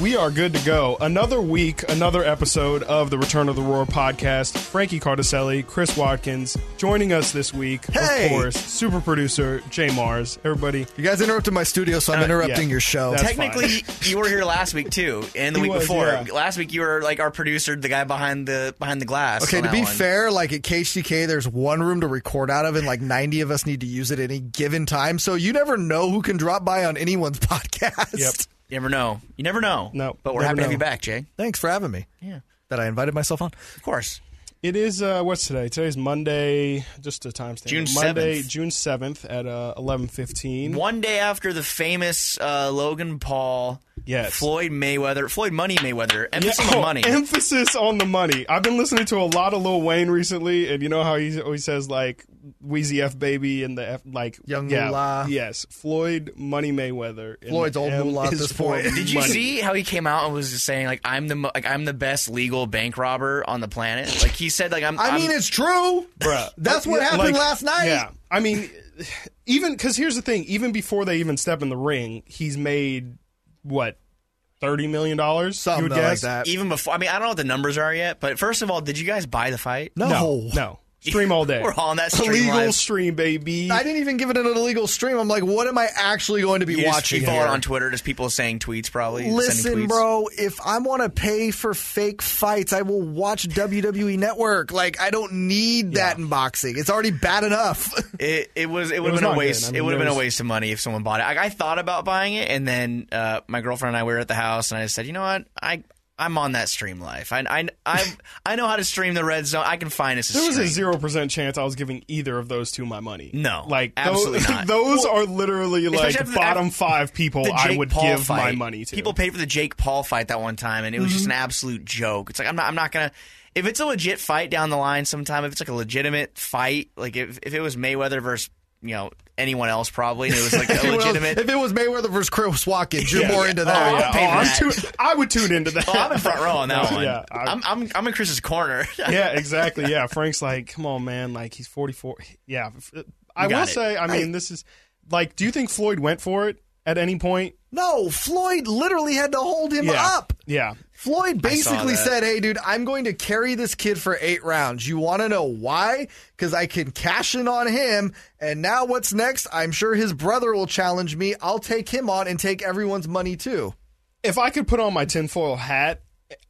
We are good to go. Another week, another episode of the Return of the Roar podcast. Frankie Cardicelli, Chris Watkins, joining us this week, of course, super producer Jay Mars. Everybody. You guys interrupted my studio, so I'm interrupting your show. Technically, you were here last week, too, and the week before. Yeah. Last week, you were like our producer, the guy behind the glass. Okay, to be fair, like at KHDK, there's one room to record out of, and like 90 of us need to use it at any given time, so you never know who can drop by on anyone's podcast. Yep. You never know. You never know. No, but we're happy to have you back, Jay. Thanks for having me. Yeah. That I invited myself on. Of course. It is, what's today? Today's Monday, just a timestamp. June 7th. Monday, June 7th at 11:15. One day after the famous Logan Paul, Floyd Mayweather, Floyd Money Mayweather. Emphasis on the money. Emphasis on the money. I've been listening to a lot of Lil Wayne recently, and you know how he always says, like, Wheezy F Baby and the F, like Young Moolah. Yes, Floyd Money Mayweather. Floyd's old Moolah at this point. Did you see how he came out and was just saying like I'm the best legal bank robber on the planet? Like he said like I mean it's true, bruh. That's what happened last night. Yeah, I mean even because here's the thing. Even before they even step in the ring, he's made what. $30 million, something you would guess? Like that. Even before, I mean, I don't know what the numbers are yet. But first of all, did you guys buy the fight? No. Stream all day. We're all on that stream. Illegal stream, baby. I didn't even give it an illegal stream. I'm like, what am I actually going to be watching? People are on Twitter, just people saying tweets, probably. Listen, bro, if I want to pay for fake fights, I will watch WWE Network. Like, I don't need that in boxing. It's already bad enough. It would have been a waste. I mean, it would have been a waste of money if someone bought it. I thought about buying it, and then my girlfriend and I were at the house, and I said, you know what, I'm on that stream life. I know how to stream the red zone. I can find us a stream. There was a 0% chance I was giving either of those two my money. No. Like, absolutely not. Those are literally like bottom 5 people I would give my money to. People paid for the Jake Paul fight that one time and it was just an absolute joke. It's like I'm not going to. If it's a legit fight down the line sometime, if it's like a legitimate fight, like if it was Mayweather versus, you know, anyone else probably. It was like illegitimate. If it was Mayweather versus Chris Watkins, you're more into that. I would tune into that. Oh, I'm in front row on that one. Yeah, I'm in Chris's corner. Yeah, exactly. Yeah, Frank's like, come on, man. Like he's 44. Yeah, I will say. I mean, this is like. Do you think Floyd went for it at any point? No, Floyd literally had to hold him up. Yeah. Floyd basically said, hey, dude, I'm going to carry this kid for 8 rounds. You want to know why? Because I can cash in on him, and now what's next? I'm sure his brother will challenge me. I'll take him on and take everyone's money, too. If I could put on my tinfoil hat,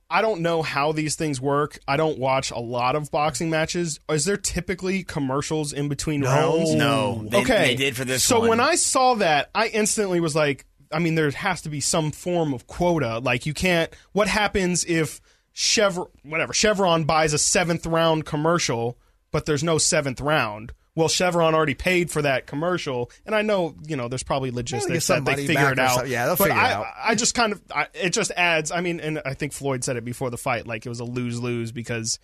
I don't know how these things work. I don't watch a lot of boxing matches. Is there typically commercials in between rounds? No. They did for this one. So when I saw that, I instantly was like, I mean, there has to be some form of quota. Like, you can't. What happens if Chevron buys a 7th round commercial, but there's no 7th round? Well, Chevron already paid for that commercial, and I know there's probably logistics that they figure it out. Yeah, they'll figure it out. I just kind of it just adds. I mean, and I think Floyd said it before the fight, like it was a lose-lose because.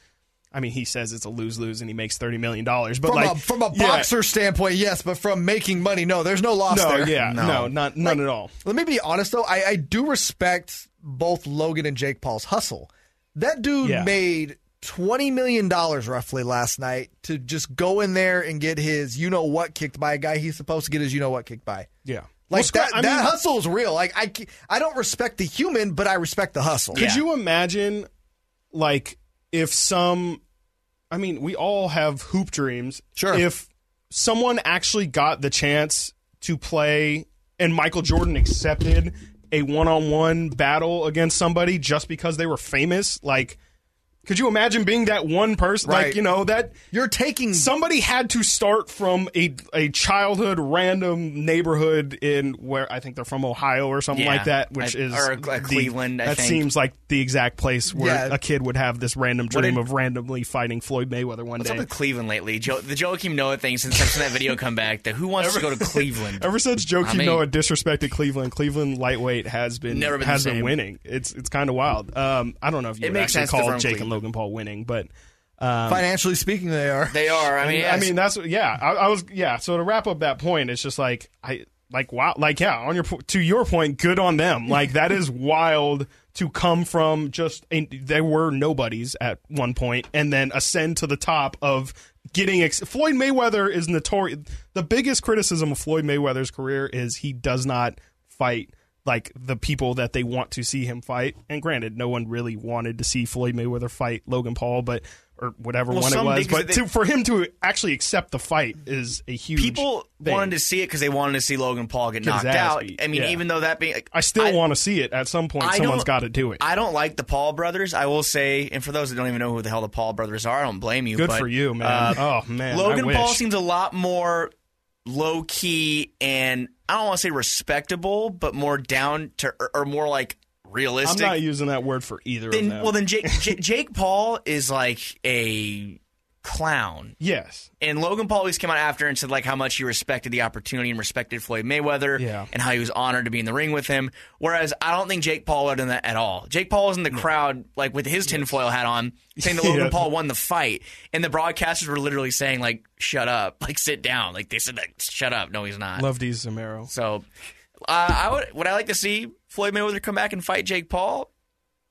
I mean, he says it's a lose-lose, and he makes $30 million. But from a boxer standpoint, yes, but from making money, no, there's no loss there. Yeah, none at all. Let me be honest, though. I do respect both Logan and Jake Paul's hustle. That dude made $20 million roughly last night to just go in there and get his you-know-what kicked by a guy he's supposed to get his you-know-what kicked by. Yeah. Like, that hustle is real. Like, I don't respect the human, but I respect the hustle. Could you imagine, like, if I mean, we all have hoop dreams. Sure. If someone actually got the chance to play and Michael Jordan accepted a one-on-one battle against somebody just because they were famous, like, could you imagine being that one person? Right. Like, that you're taking. Somebody had to start from a childhood random neighborhood in where I think they're from Ohio or something like that, which is or Cleveland. I think. Seems like the exact place where a kid would have this random dream of randomly fighting Floyd Mayweather one day. What's up with Cleveland lately? The Joakim Noah thing since that video come back. That who wants to go to Cleveland? Ever since Joakim Noah disrespected Cleveland lightweight has been winning. It's kind of wild. I don't know if you would actually call Jake and Logan Paul winning, but financially speaking, they are. They are. I mean, that's I was. Yeah. So to wrap up that point, it's just like wow. Like to your point, good on them. Like that is wild to come from they were nobodies at one point and then ascend to the top of getting. Floyd Mayweather is notorious. The biggest criticism of Floyd Mayweather's career is he does not fight like the people that they want to see him fight. And granted, no one really wanted to see Floyd Mayweather fight Logan Paul, but or whatever one it was. But for him to actually accept the fight is a huge thing. Wanted to see it because they wanted to see Logan Paul get knocked out. I mean, even though that being... like, I still want to see it. At some point, someone's got to do it. I don't like the Paul brothers, I will say. And for those that don't even know who the hell the Paul brothers are, I don't blame you. But, for you, man. Oh, man. Logan Paul seems a lot more low-key and... I don't want to say respectable, but more down to or more like realistic. I'm not using that word for either of them. Well, then Jake Paul is like a clown. Yes. And Logan Paul always came out after and said like how much he respected the opportunity and respected Floyd Mayweather and how he was honored to be in the ring with him. Whereas I don't think Jake Paul had done that at all. Jake Paul was in the crowd like with his tinfoil hat on saying that Logan Paul won the fight. And the broadcasters were literally saying like, shut up, like sit down. Like they said, like, shut up. No, he's not. Love these Zamero. So would I like to see Floyd Mayweather come back and fight Jake Paul?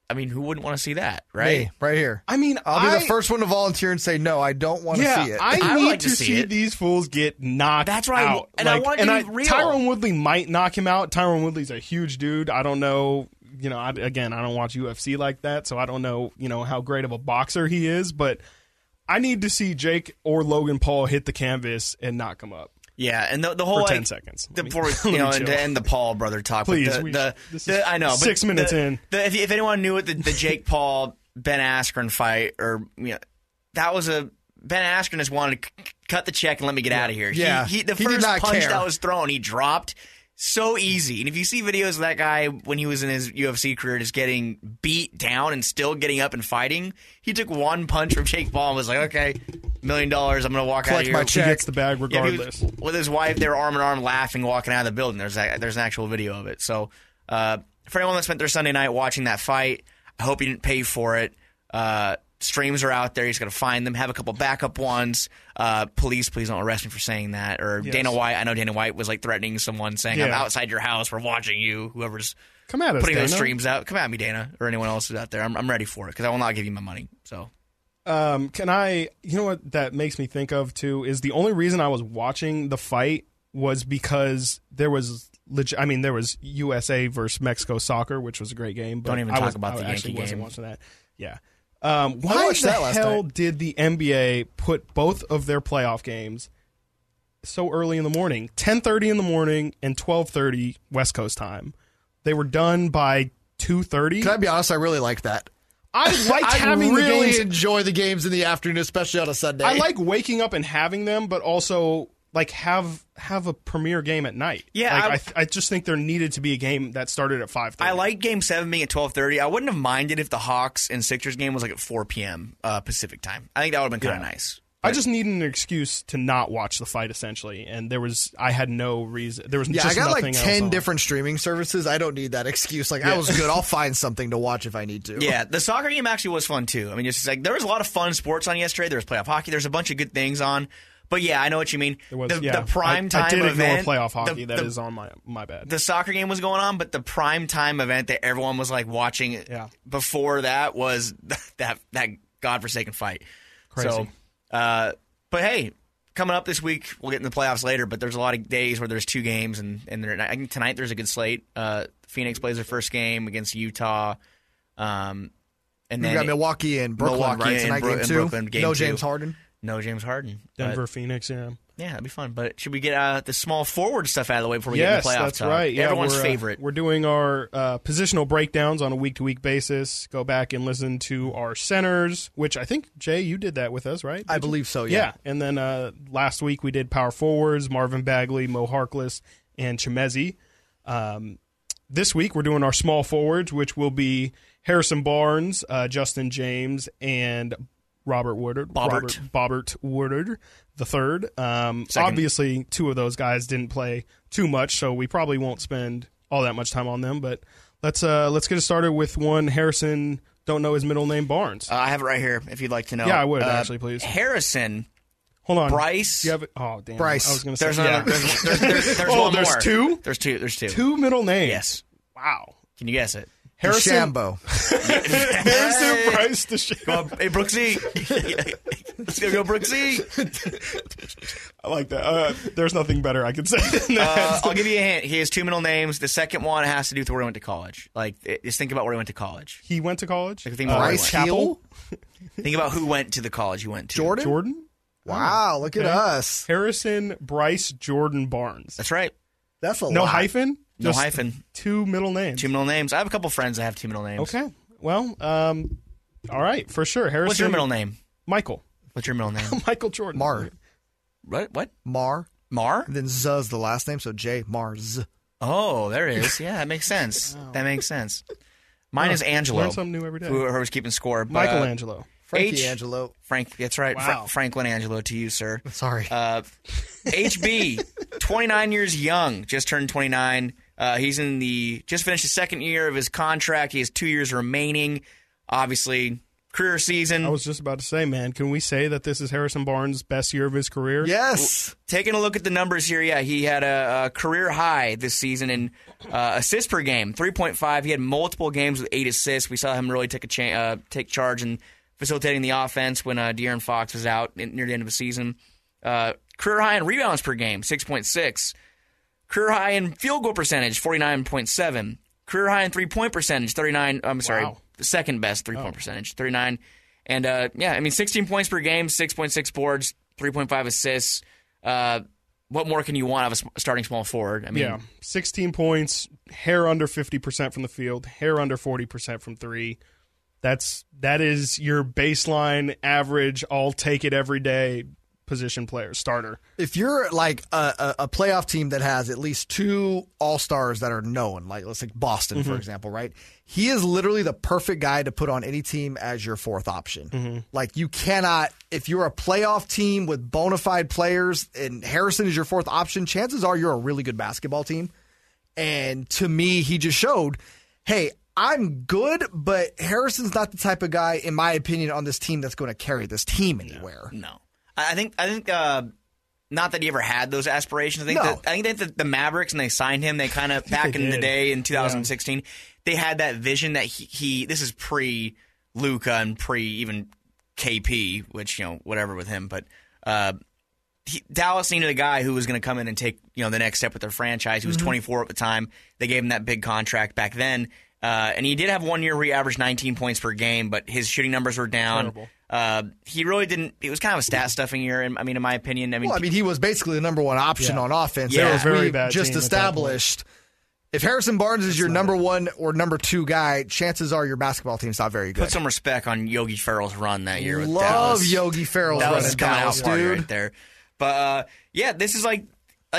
I mean, who wouldn't want to see that, right? Me, right here. I mean, I'll be the first one to volunteer and say, no, I don't want to see it. I need like to see these fools get knocked out. That's right. Out. And like, I want it to be real. Tyron Woodley might knock him out. Tyron Woodley's a huge dude. I don't know. You know, I don't watch UFC like that, so I don't know, you know, how great of a boxer he is. But I need to see Jake or Logan Paul hit the canvas and knock him up. Yeah, and the whole for 10 seconds. To end the Paul brother talk. Please, I know. 6 minutes in. If anyone knew it, the Jake Paul Ben Askren fight, or you know, that was a Ben Askren just wanted to cut the check and let me get out of here. Yeah, the first punch that was thrown, he dropped so easy. And if you see videos of that guy when he was in his UFC career, just getting beat down and still getting up and fighting, he took one punch from Jake Paul and was like, okay. $1 million, I'm going to walk out of here. Collect my check. He gets the bag regardless. Yeah, with his wife, they were arm in arm laughing, walking out of the building. There's an actual video of it. So for anyone that spent their Sunday night watching that fight, I hope you didn't pay for it. Streams are out there. He's going to find them. Have a couple backup ones. Please don't arrest me for saying that. Or yes. Dana White. I know Dana White was like threatening someone saying, I'm outside your house. We're watching you. Whoever's Come at us, putting Dana. Those streams out. Come at me, Dana, or anyone else who's out there. I'm ready for it because I will not give you my money. So. You know what that makes me think of too is the only reason I was watching the fight was because there was there was USA versus Mexico soccer, which was a great game. But don't even talk about the Yankee game. I wasn't watching that. Yeah. Why the hell did the NBA put both of their playoff games so early in the morning? 10:30 in the morning and 12:30 West Coast time. They were done by 2:30. Can I be honest? I really liked that. I really enjoy the games in the afternoon, especially on a Sunday. I like waking up and having them, but also like have a premiere game at night. Yeah, like, I just think there needed to be a game that started at 5:30. I like Game 7 being at 12:30. I wouldn't have minded if the Hawks and Sixers game was like at 4 p.m. Pacific time. I think that would have been kind of nice. I just needed an excuse to not watch the fight, essentially, and I had no reason. There was just nothing else. I got like 10 different streaming services. I don't need that excuse. Like, I was good. I'll find something to watch if I need to. Yeah, the soccer game actually was fun, too. I mean, it's like there was a lot of fun sports on yesterday. There was playoff hockey. There's a bunch of good things on. But, yeah, I know what you mean. The prime time event. I did ignore playoff hockey. That is on my bad. The soccer game was going on, but the prime time event that everyone was, like, watching before that was that godforsaken fight. Crazy. So, but hey, coming up this week, we'll get in the playoffs later, but there's a lot of days where there's two games, and I think tonight there's a good slate. Phoenix plays their first game against Utah. And then we got Milwaukee and Brooklyn, right? Tonight game two. No James Harden. Denver, Phoenix, yeah. Yeah, that'd be fun. But should we get the small forward stuff out of the way before we get into the playoffs? That's right. Yeah, everyone's favorite. We're doing our positional breakdowns on a week-to-week basis. Go back and listen to our centers, which I think, Jay, you did that with us, right? I believe so, yeah. And then last week we did power forwards, Marvin Bagley, Mo Harkless, and Chimezie. This week we're doing our small forwards, which will be Harrison Barnes, Justin James, and Robert Woodard. Robert Woodard the third. Obviously, two of those guys didn't play too much, so we probably won't spend all that much time on them. But let's get it started with one Harrison. Don't know his middle name. Barnes. I have it right here. If you'd like to know, yeah, I would actually please. Harrison. Hold on, Bryce. Oh damn, Bryce. I was going to say there's one more. There's two middle names. Yes. Wow. Can you guess it? Harrison DeChambeau. Harrison Bryce DeChambeau. Go on. Hey, Brooksy. Let's go, Brooksy. I like that. There's nothing better I could say than that. I'll give you a hint. He has two middle names. The second one has to do with where he went to college. Like, just think about where he went to college. He went to college? Like, think about Bryce Hill? Think about who went to the college he went to. Jordan? Wow, look at us. Harrison Bryce Jordan Barnes. That's right. That's a lot. No hyphen? No hyphen. Two middle names. Two middle names. I have a couple friends that have two middle names. Okay. Well, all right, for sure. Harrison. What's your middle name? Michael. What's your middle name? Michael Jordan. Mar. What? What? Mar. Mar? And then Z's the last name, so J. Mars. Oh, there it is. Yeah, that makes sense. Wow. That makes sense. Mine is Angelo. Learn something new every day. Who was keeping score. But, Michelangelo. Frankie Angelo. Frank, that's right. Wow. Franklin Angelo to you, sir. Sorry. HB, 29 years young, just turned 29. He's just finished his second year of his contract. He has 2 years remaining. Obviously, career season. I was just about to say, man, can we say that this is Harrison Barnes' best year of his career? Yes. Taking a look at the numbers here, yeah, he had a career high this season in assists per game, 3.5. He had multiple games with 8 assists. We saw him really take charge and facilitating the offense when De'Aaron Fox was out near the end of the season. Career high in rebounds per game, 6.6. Career high in field goal percentage, 49.7. Career high in three-point percentage, 39. I'm sorry, wow. Second best three-point percentage, 39. And, 16 points per game, 6.6 boards, 3.5 assists. What more can you want of a starting small forward? 16 points, hair under 50% from the field, hair under 40% from three. That is your baseline average, I'll take it every day, position player, starter. If you're like a playoff team that has at least two all-stars that are known, like let's take Boston, for example, right? He is literally the perfect guy to put on any team as your fourth option. Like you cannot, if you're a playoff team with bona fide players and Harrison is your fourth option, chances are you're a really good basketball team. And to me, he just showed, hey, I'm good, but Harrison's not the type of guy, in my opinion, on this team that's going to carry this team anywhere. No. I think not that he ever had those aspirations. I think that the Mavericks, and they signed him, they kind of, back in the day in 2016, they had that vision that he this is pre-Luka and pre-even KP, which, whatever with him, but Dallas needed a guy who was going to come in and take, the next step with their franchise. He was 24 at the time. They gave him that big contract back then. And he did have 1 year where he averaged 19 points per game, but his shooting numbers were down. He really didn't. It was kind of a stat stuffing year. In my opinion, he was basically the number one option on offense. Yeah, was very bad. Just established. If Harrison Barnes is your number one or number two guy, chances are your basketball team's not very good. Put some respect on Yogi Ferrell's run that year. Love Yogi Ferrell's run in Dallas, dude. Right there. But this is like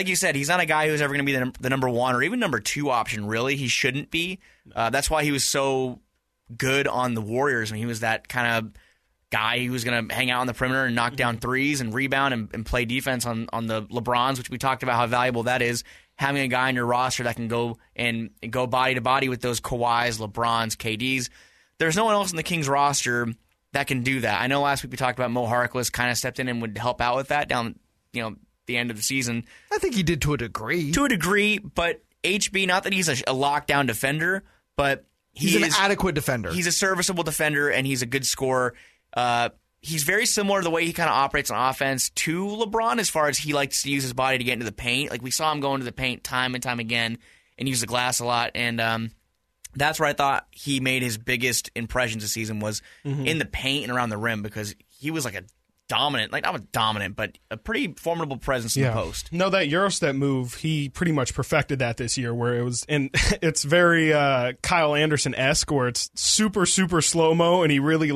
you said, he's not a guy who's ever going to be the number one or even number two option. Really, he shouldn't be. That's why he was so good on the Warriors. He was that kind of guy who was going to hang out on the perimeter and knock down threes and rebound and play defense on the LeBrons, which we talked about how valuable that is. Having a guy on your roster that can go body to body with those Kawhis, LeBrons, KDs. There's no one else in the Kings roster that can do that. I know last week we talked about Mo Harkless kind of stepped in and would help out with that down the end of the season. I think he did to a degree. But HB, not that he's a lockdown defender, but he's an adequate defender. He's a serviceable defender, and he's a good scorer. He's very similar to the way he kind of operates on offense to LeBron as far as he likes to use his body to get into the paint. Like we saw him go into the paint time and time again and use the glass a lot. And that's where I thought he made his biggest impressions this season was in the paint and around the rim, because he was like not dominant, but a pretty formidable presence in the post. No, that Eurostep move, he pretty much perfected that this year, where it was, and it's very Kyle Anderson-esque, where it's super, super slow-mo, and he really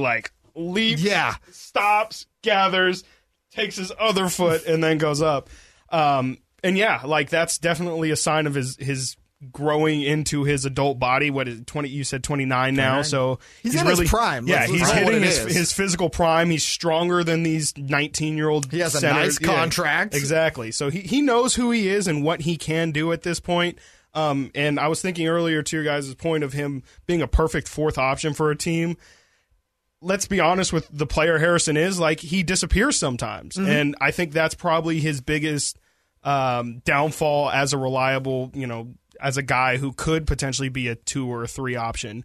leaps, stops, gathers, takes his other foot, and then goes up. That's definitely a sign of his growing into his adult body. What is 20? You said 29 now, so he's really his prime. Yeah, he's hitting his physical prime. He's stronger than these 19-year-old. He has a nice contract, exactly. So he knows who he is and what he can do at this point. And I was thinking earlier to your guys' point of him being a perfect fourth option for a team. Let's be honest with the player Harrison is. He disappears sometimes, and I think that's probably his biggest downfall as a reliable as a guy who could potentially be a 2 or 3 option.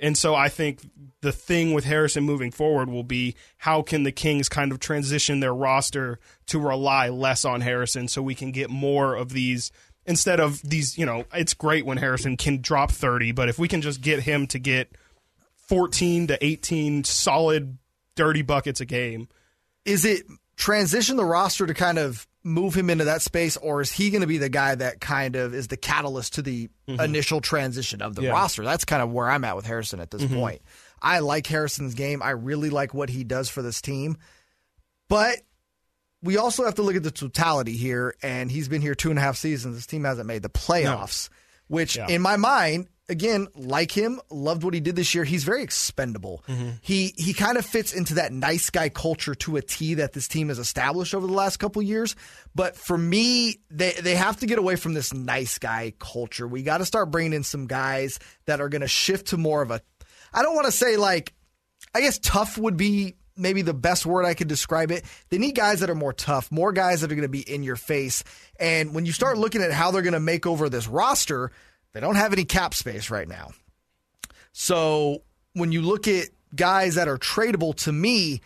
And so I think the thing with Harrison moving forward will be how can the Kings kind of transition their roster to rely less on Harrison so we can get more of these instead of these, you know, it's great when Harrison can drop 30, but if we can just get him to get 14 to 18 solid dirty buckets a game. Is it transition the roster to kind of move him into that space, or is he going to be the guy that kind of is the catalyst to the initial transition of the roster? That's kind of where I'm at with Harrison at this point. I like Harrison's game. I really like what he does for this team. But we also have to look at the totality here, and he's been here 2.5 seasons. This team hasn't made the playoffs, which in my mind, again, like him, loved what he did this year. He's very expendable. He kind of fits into that nice guy culture to a T that this team has established over the last couple of years. But for me, they have to get away from this nice guy culture. We got to start bringing in some guys that are going to shift to more of a, I don't want to say like, I guess tough would be maybe the best word I could describe it. They need guys that are more tough, more guys that are going to be in your face. And when you start looking at how they're going to make over this roster, they don't have any cap space right now. So when you look at guys that are tradable, to me,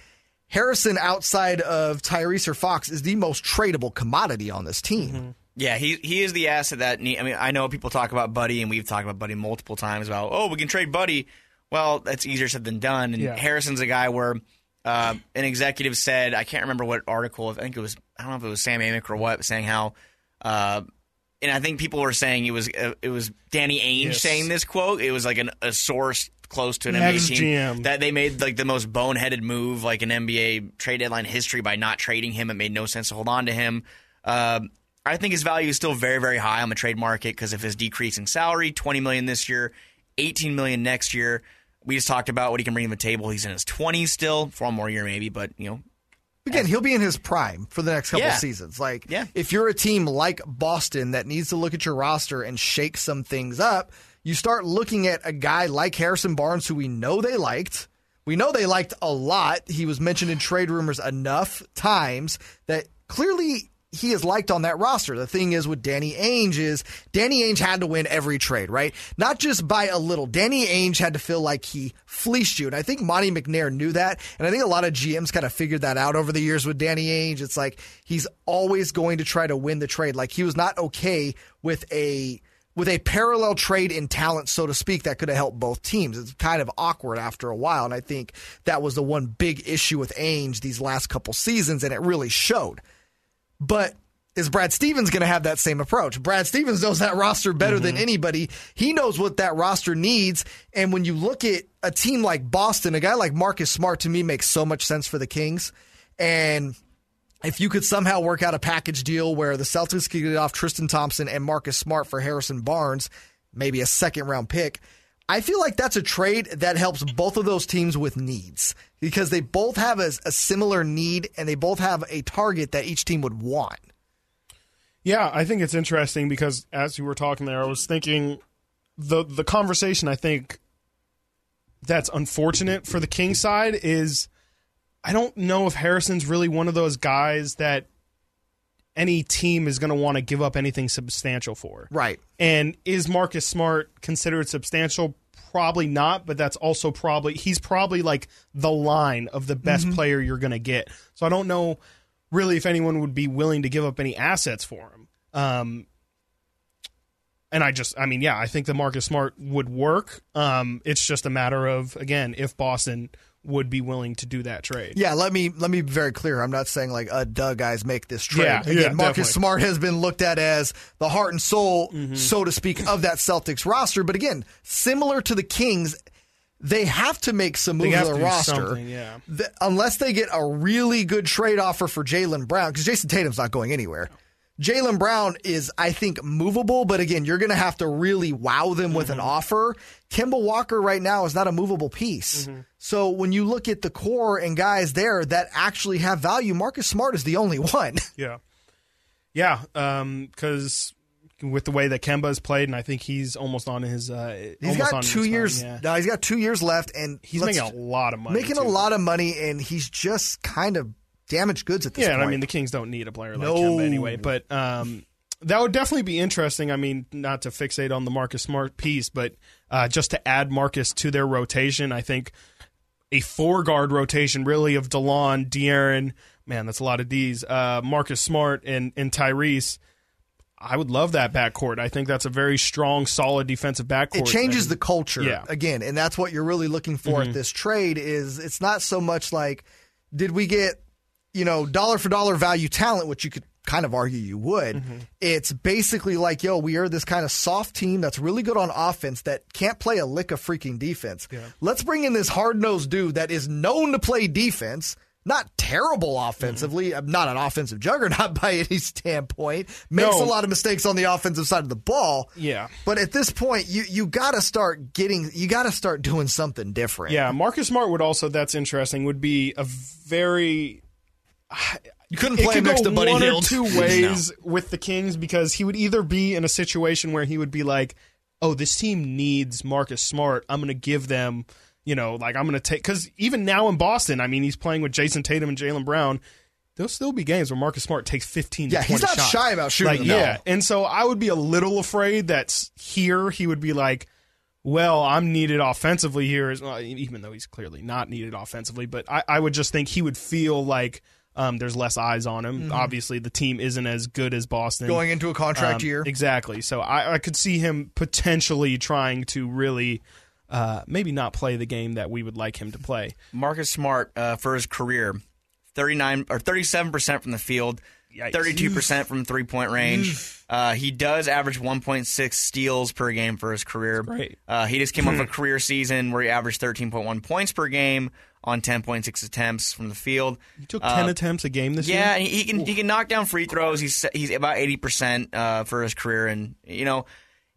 Harrison outside of Tyrese or Fox is the most tradable commodity on this team. Yeah, he is the asset that need. I mean, I know people talk about Buddy, and we've talked about Buddy multiple times about, oh, we can trade Buddy. Well, that's easier said than done. And Harrison's a guy where an executive said, I can't remember what article, I think it was, I don't know if it was Sam Amick or what, saying how and I think people were saying it was Danny Ainge saying this quote. It was like a source close to an NBA team GM. That they made like the most boneheaded move, like an NBA trade deadline history, by not trading him. It made no sense to hold on to him. I think his value is still very, very high on the trade market because of his decreasing salary, $20 million this year, $18 million next year. We just talked about what he can bring to the table. He's in his 20s still for 1 more year maybe, but you know. Again, he'll be in his prime for the next couple of seasons. Like, if you're a team like Boston that needs to look at your roster and shake some things up, you start looking at a guy like Harrison Barnes, who we know they liked. We know they liked a lot. He was mentioned in trade rumors enough times that clearly he is liked on that roster. The thing is with Danny Ainge is Danny Ainge had to win every trade, right? Not just by a little. Danny Ainge had to feel like he fleeced you. And I think Monty McNair knew that. And I think a lot of GMs kind of figured that out over the years with Danny Ainge. It's like he's always going to try to win the trade. Like he was not okay with a parallel trade in talent, so to speak, that could have helped both teams. It's kind of awkward after a while. And I think that was the one big issue with Ainge these last couple seasons. And it really showed. But is Brad Stevens going to have that same approach? Brad Stevens knows that roster better than anybody. He knows what that roster needs. And when you look at a team like Boston, a guy like Marcus Smart to me makes so much sense for the Kings. And if you could somehow work out a package deal where the Celtics could get off Tristan Thompson and Marcus Smart for Harrison Barnes, maybe a second-round pick, I feel like that's a trade that helps both of those teams with needs because they both have a similar need and they both have a target that each team would want. Yeah, I think it's interesting because as you were talking there, I was thinking the conversation I think that's unfortunate for the Kings side is I don't know if Harrison's really one of those guys that any team is going to want to give up anything substantial for. Right. And is Marcus Smart considered substantial? Probably not, but that's also probably, he's probably like the line of the best player you're going to get. So I don't know really if anyone would be willing to give up any assets for him. And I think that Marcus Smart would work. It's just a matter of, again, if Boston would be willing to do that trade. Yeah, let me be very clear. I'm not saying like, duh, guys, make this trade. Yeah, again, Marcus Smart has been looked at as the heart and soul, so to speak, of that Celtics roster. But again, similar to the Kings, they have to make some moves on the roster. Unless they get a really good trade offer for Jaylen Brown, because Jason Tatum's not going anywhere. Jaylen Brown is, I think, movable, but again, you're going to have to really wow them with an offer. Kemba Walker right now is not a movable piece. So when you look at the core and guys there that actually have value, Marcus Smart is the only one. Yeah, because with the way that Kemba has played, and I think he's almost on his he's got 2 years left, and he's making a lot of money. A lot of money, and he's just kind of damaged goods at this point. Yeah, I mean, the Kings don't need a player like Kemba anyway. But That would definitely be interesting. I mean, not to fixate on the Marcus Smart piece, but just to add Marcus to their rotation, I think a four-guard rotation really of DeLon, De'Aaron, man, that's a lot of D's, Marcus Smart, and Tyrese. I would love that backcourt. I think that's a very strong, solid defensive backcourt. It changes the culture, again, and that's what you're really looking for at this trade is it's not so much like, did we get, you know, dollar-for-dollar value talent, which you could kind of argue you would. It's basically like, yo, we are this kind of soft team that's really good on offense that can't play a lick of freaking defense. Let's bring in this hard-nosed dude that is known to play defense, not terrible offensively, not an offensive juggernaut by any standpoint, makes a lot of mistakes on the offensive side of the ball. But at this point, you got to start getting, you got to start doing something different. Marcus Smart would also, that's interesting, would be a very... You couldn't play next to Buddy Hield. It could go one or two ways with the Kings because he would either be in a situation where he would be like, oh, this team needs Marcus Smart. I'm going to give them, you know, like I'm going to take – because even now in Boston, I mean, he's playing with Jason Tatum and Jaylen Brown. There'll still be games where Marcus Smart takes 15 to 20 shots. Yeah, he's not shy about shooting them. And so I would be a little afraid that here he would be like, well, I'm needed offensively here, even though he's clearly not needed offensively. But I would just think he would feel like – there's less eyes on him. Obviously, the team isn't as good as Boston. Going into a contract year. Exactly. So I could see him potentially trying to really maybe not play the game that we would like him to play. Marcus Smart, for his career, 39 or 37% from the field, 32% from three-point range. He does average 1.6 steals per game for his career. He just came off a career season where he averaged 13.1 points per game on 10.6 attempts from the field. He took 10 attempts a game this year? Yeah, he can knock down free throws. He's about 80% for his career. And, you know,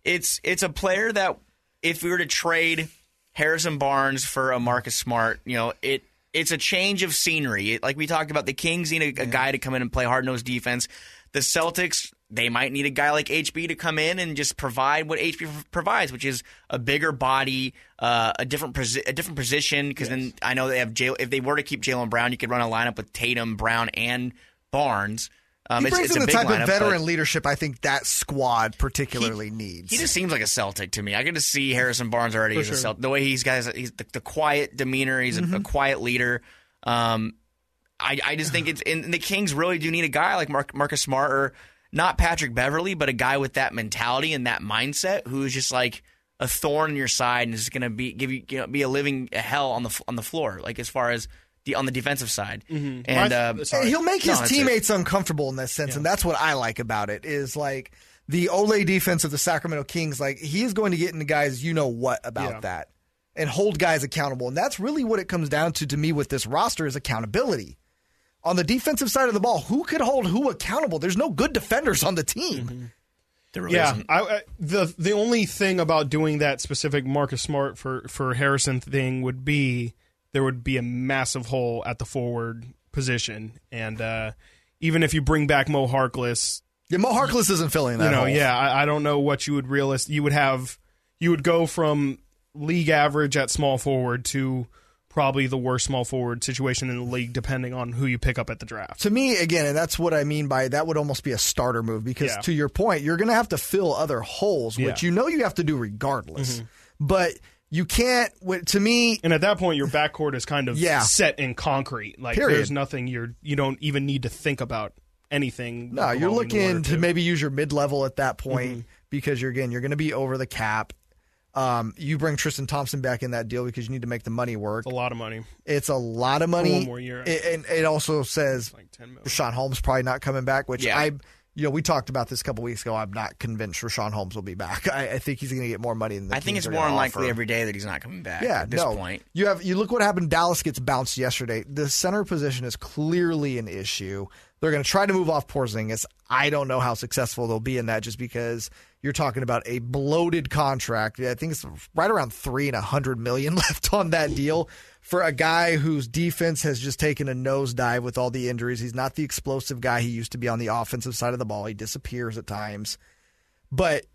it's a player that if we were to trade Harrison Barnes for a Marcus Smart, you know, it's a change of scenery. Like we talked about, the Kings need a guy to come in and play hard-nosed defense. The Celtics, they might need a guy like HB to come in and just provide what HB provides, which is a bigger body, a different position. Because then I know they have if they were to keep Jaylen Brown, you could run a lineup with Tatum, Brown, and Barnes. He brings in the type of veteran leadership I think that squad particularly needs. He just seems like a Celtic to me. I can just see Harrison Barnes already as a Celtic. The way he's the quiet demeanor. He's a quiet leader. I just think it's – and the Kings really do need a guy like Marcus Smart or not Patrick Beverley, but a guy with that mentality and that mindset who's just like a thorn in your side and is going to be a living hell on the floor, like as far as on the defensive side. And he'll make his teammates uncomfortable in that sense, and that's what I like about it is like the Ole defense of the Sacramento Kings, like he is going to get into guys you-know-what about that and hold guys accountable. And that's really what it comes down to me with this roster is accountability. On the defensive side of the ball, who could hold who accountable? There's no good defenders on the team. There really isn't. The only thing about doing that specific Marcus Smart for Harrison thing would be there would be a massive hole at the forward position. And even if you bring back Mo Harkless. Yeah, Mo Harkless isn't filling that hole. Yeah, I don't know what you would you would go from league average at small forward to probably the worst small forward situation in the league, depending on who you pick up at the draft. To me, again, and that's what I mean by that would almost be a starter move because to your point, you're going to have to fill other holes, which you have to do regardless. But you can't, to me... And at that point, your backcourt is kind of set in concrete. Like, there's nothing you don't even need to think about anything. No, you're looking to maybe use your mid-level at that point because, you're going to be over the cap. You bring Tristan Thompson back in that deal because you need to make the money work. It's a lot of money. One more year. And it also says like Rashawn Holmes probably not coming back, which we talked about this a couple weeks ago. I'm not convinced Rashawn Holmes will be back. I think he's going to get more money than the Kings think it's more unlikely every day that he's not coming back at this point. You look what happened. Dallas gets bounced yesterday. The center position is clearly an issue. They're going to try to move off Porzingis. I don't know how successful they'll be in that just because you're talking about a bloated contract. I think it's right around $300 million left on that deal for a guy whose defense has just taken a nosedive with all the injuries. He's not the explosive guy he used to be on the offensive side of the ball. He disappears at times. But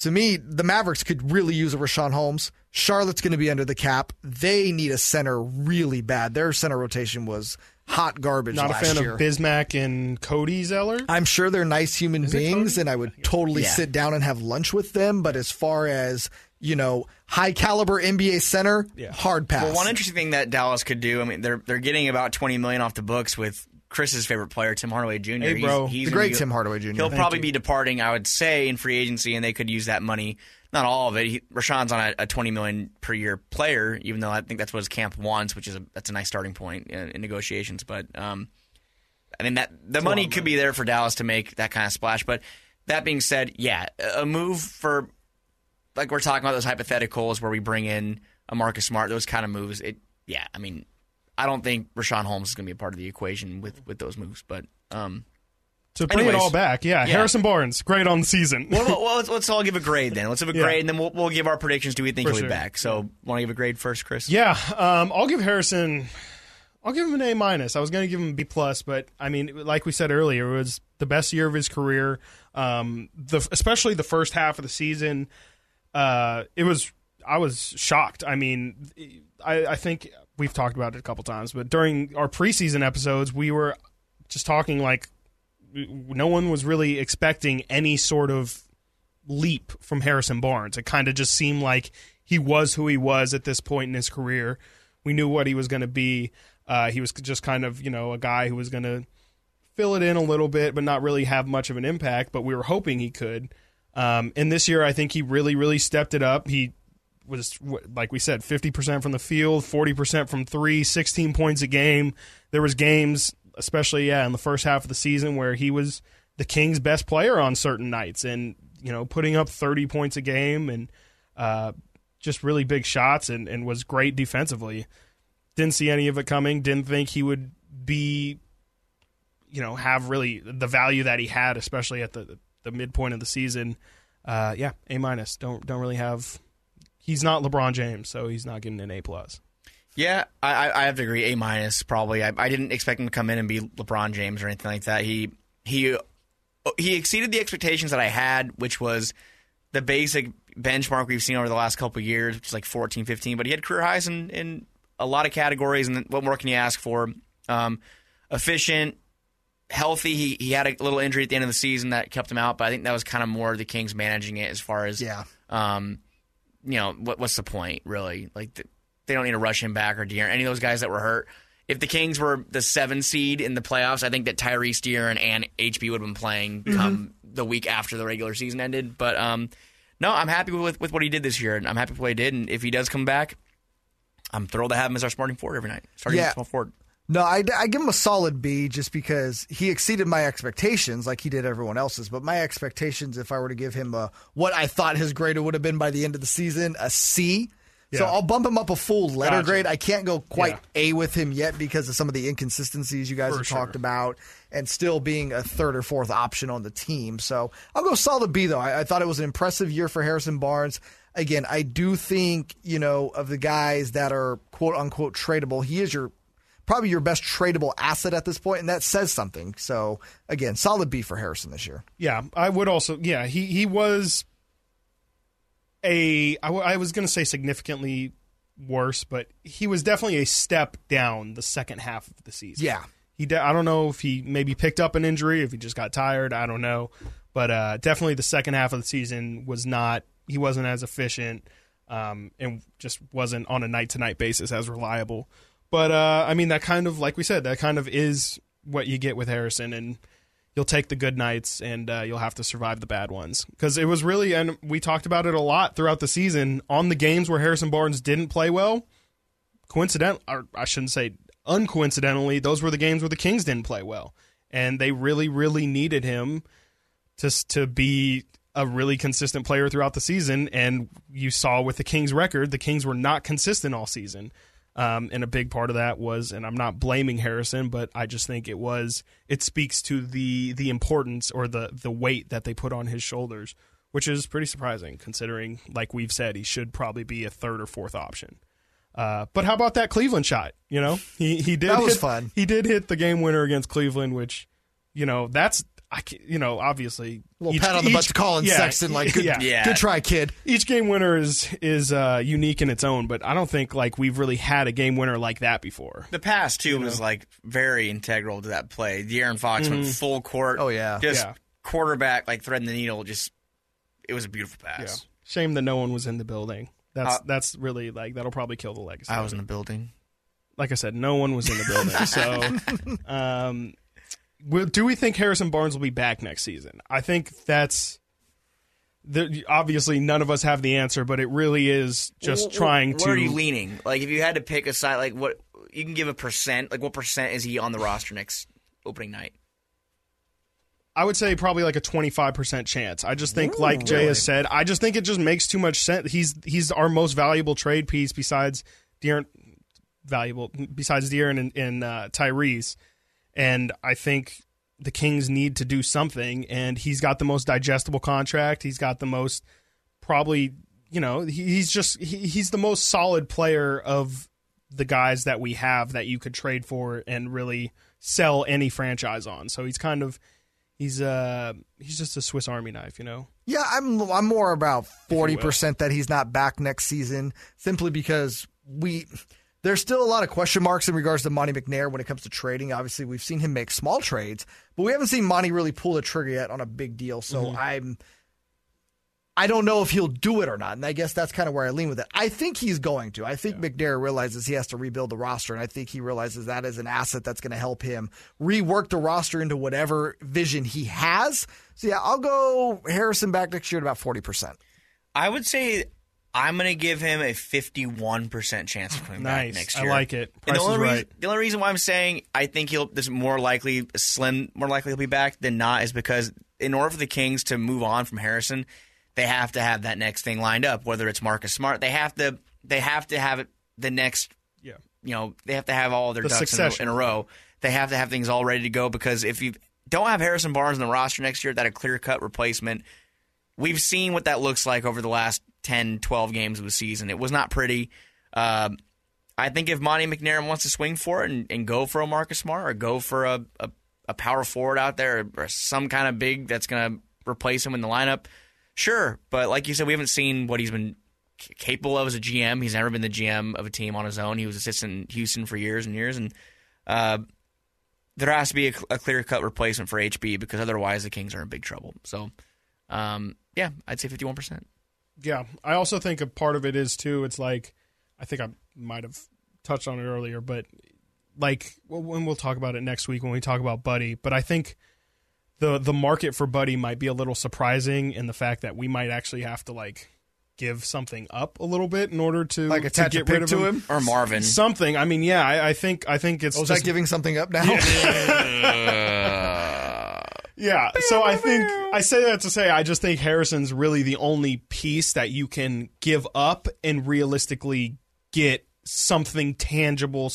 to me, the Mavericks could really use a Rashawn Holmes. Charlotte's going to be under the cap. They need a center really bad. Their center rotation was hot garbage last year. Not a fan of Bismack and Cody Zeller? I'm sure they're nice human beings, and I would totally sit down and have lunch with them, but as far as, you know, high-caliber NBA center, hard pass. Well, one interesting thing that Dallas could do, I mean, they're getting about $20 million off the books with Chris's favorite player, Tim Hardaway Jr. Hey, bro. He's the great Tim Hardaway Jr. He'll probably be departing, I would say, in free agency, and they could use that money. Not all of it. Rashawn's on a $20 million per year player, even though I think that's what his camp wants, which is that's a nice starting point in negotiations. But I mean, the money could be there for Dallas to make that kind of splash. But that being said, a move for, like we're talking about, those hypotheticals where we bring in a Marcus Smart, those kind of moves. I mean, I don't think Rashawn Holmes is going to be a part of the equation with those moves, but. To bring it all back, Harrison Barnes, great on the season. Well, let's all give a grade then. Let's have a grade, and then we'll give our predictions. Do we think he'll be back? So, want to give a grade first, Chris? Yeah, I'll give Harrison. I'll give him an A-. I was going to give him a B+, but I mean, like we said earlier, it was the best year of his career. Especially the first half of the season, it was. I was shocked. I mean, I think we've talked about it a couple times, but during our preseason episodes, we were just talking like. No one was really expecting any sort of leap from Harrison Barnes. It kind of just seemed like he was who he was at this point in his career. We knew what he was going to be. He was just kind of, a guy who was going to fill it in a little bit but not really have much of an impact, but we were hoping he could. And this year I think he really, really stepped it up. He was, like we said, 50% from the field, 40% from three, 16 points a game. There was games... especially, in the first half of the season where he was the Kings' best player on certain nights and, putting up 30 points a game and just really big shots and was great defensively. Didn't see any of it coming. Didn't think he would be, have really the value that he had, especially at the midpoint of the season. A-. Don't really have – he's not LeBron James, so he's not getting an A+. Yeah, I have to agree. A- probably. I didn't expect him to come in and be LeBron James or anything like that. He exceeded the expectations that I had, which was the basic benchmark we've seen over the last couple of years, which is like 14, 15. But he had career highs in a lot of categories, and what more can you ask for? Efficient, healthy. He had a little injury at the end of the season that kept him out, but I think that was kind of more the Kings managing it as far as, what's the point, really? Like, they don't need to rush him back or De'Aaron, any of those guys that were hurt. If the Kings were the 7th seed in the playoffs, I think that Tyrese De'Aaron and HB would have been playing the week after the regular season ended. But no, I'm happy with what he did this year, and I'm happy with what he did. And if he does come back, I'm thrilled to have him as our starting forward every night. Small forward. No, I give him a solid B just because he exceeded my expectations like he did everyone else's. But my expectations, if I were to give him what I thought his grade would have been by the end of the season, a C. So I'll bump him up a full letter grade. I can't go quite A with him yet because of some of the inconsistencies you guys have talked about and still being a third or fourth option on the team. So I'll go solid B, though. I thought it was an impressive year for Harrison Barnes. Again, I do think, of the guys that are quote-unquote tradable, he is probably your best tradable asset at this point, and that says something. So, again, solid B for Harrison this year. Yeah, I would also – he was – I was going to say significantly worse, but he was definitely a step down the second half of the season. Yeah. I don't know if he maybe picked up an injury, if he just got tired, I don't know. But definitely the second half of the season he wasn't as efficient and just wasn't on a night-to-night basis as reliable. But, I mean, that kind of, like we said, that kind of is what you get with Harrison, and you'll take the good nights, and you'll have to survive the bad ones. Because it was really, and we talked about it a lot throughout the season, on the games where Harrison Barnes didn't play well, uncoincidentally, those were the games where the Kings didn't play well. And they really, really needed him to be a really consistent player throughout the season. And you saw with the Kings record, the Kings were not consistent all season. And a big part of that was, and I'm not blaming Harrison, but I just think it speaks to the importance or the weight that they put on his shoulders, which is pretty surprising considering, like we've said, he should probably be a third or fourth option. But how about that Cleveland shot? He did that was fun. He did hit the game winner against Cleveland, which, I can't, you know, obviously. A little pat on the butt to Colin Sexton, like, good try, kid. Each game winner is unique in its own, but I don't think, like, we've really had a game winner like that before. The pass, too, was, like, very integral to that play. De'Aaron Fox went full court. Oh, yeah. Quarterback, like, threading the needle. Just, it was a beautiful pass. Yeah. Shame that no one was in the building. That's really, like, that'll probably kill the legacy. I was in the building. Like I said, no one was in the building. So, do we think Harrison Barnes will be back next season? I think that's obviously none of us have the answer, but it really is just trying to. Where are you leaning? Like, if you had to pick a side, like, what you can give a percent. Like, what percent is he on the roster next opening night? I would say probably like a 25% chance. I just think, like Jay has said, I just think it just makes too much sense. He's our most valuable trade piece besides De'Aaron and Tyrese. And I think the Kings need to do something, and he's got the most digestible contract. He's got the most probably, you know, he's the most solid player of the guys that we have that you could trade for and really sell any franchise on. So he's kind of he's just a Swiss Army knife, you know? Yeah, I'm more about 40% that he's not back next season, simply because there's still a lot of question marks in regards to Monty McNair when it comes to trading. Obviously, we've seen him make small trades, but we haven't seen Monty really pull the trigger yet on a big deal. So I don't know if he'll do it or not, and I guess that's kind of where I lean with it. I think he's going to. I think McNair realizes he has to rebuild the roster, and I think he realizes that is an asset that's going to help him rework the roster into whatever vision he has. So, yeah, I'll go Harrison back next year at about 40%. I would say I'm going to give him a 51% chance of coming back next year. I like it. The only reason why I'm saying I think there's more likely he'll be back than not is because in order for the Kings to move on from Harrison, they have to have that next thing lined up. Whether it's Marcus Smart, they have to have it the next. Yeah. You know, they have to have all their ducks in a row. They have to have things all ready to go, because if you don't have Harrison Barnes on the roster next year, that a clear-cut replacement. We've seen what that looks like over the last 10, 12 games of the season. It was not pretty. I think if Monty McNair wants to swing for it and go for a Marcus Smart or go for a power forward out there or some kind of big that's going to replace him in the lineup, sure. But like you said, we haven't seen what he's been capable of as a GM. He's never been the GM of a team on his own. He was assistant in Houston for years and years. And there has to be a clear-cut replacement for HB, because otherwise the Kings are in big trouble. So, yeah, I'd say 51%. Yeah, I also think a part of it is, too, it's like, I think I might have touched on it earlier, but like, when we'll talk about it next week when we talk about Buddy, but I think the market for Buddy might be a little surprising in the fact that we might actually have to, like, give something up a little bit in order to, like, attach a pick to him or Marvin. Something. I mean, yeah, I think it's just like giving something up now. Yeah. Yeah, so I say that to say I just think Harrison's really the only piece that you can give up and realistically get something tangible,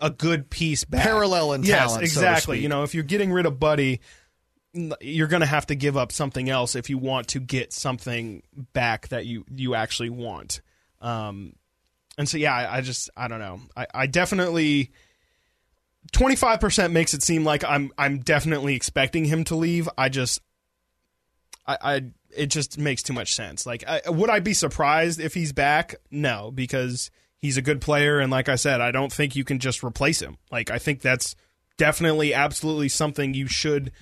a good piece back. Parallel in talent, exactly. So you know, if you're getting rid of Buddy, you're going to have to give up something else if you want to get something back that you actually want. And so, yeah, I don't know. I definitely... 25% makes it seem like I'm definitely expecting him to leave. It just makes too much sense. Like, would I be surprised if he's back? No, because he's a good player, and like I said, I don't think you can just replace him. Like, I think that's definitely, absolutely something you should.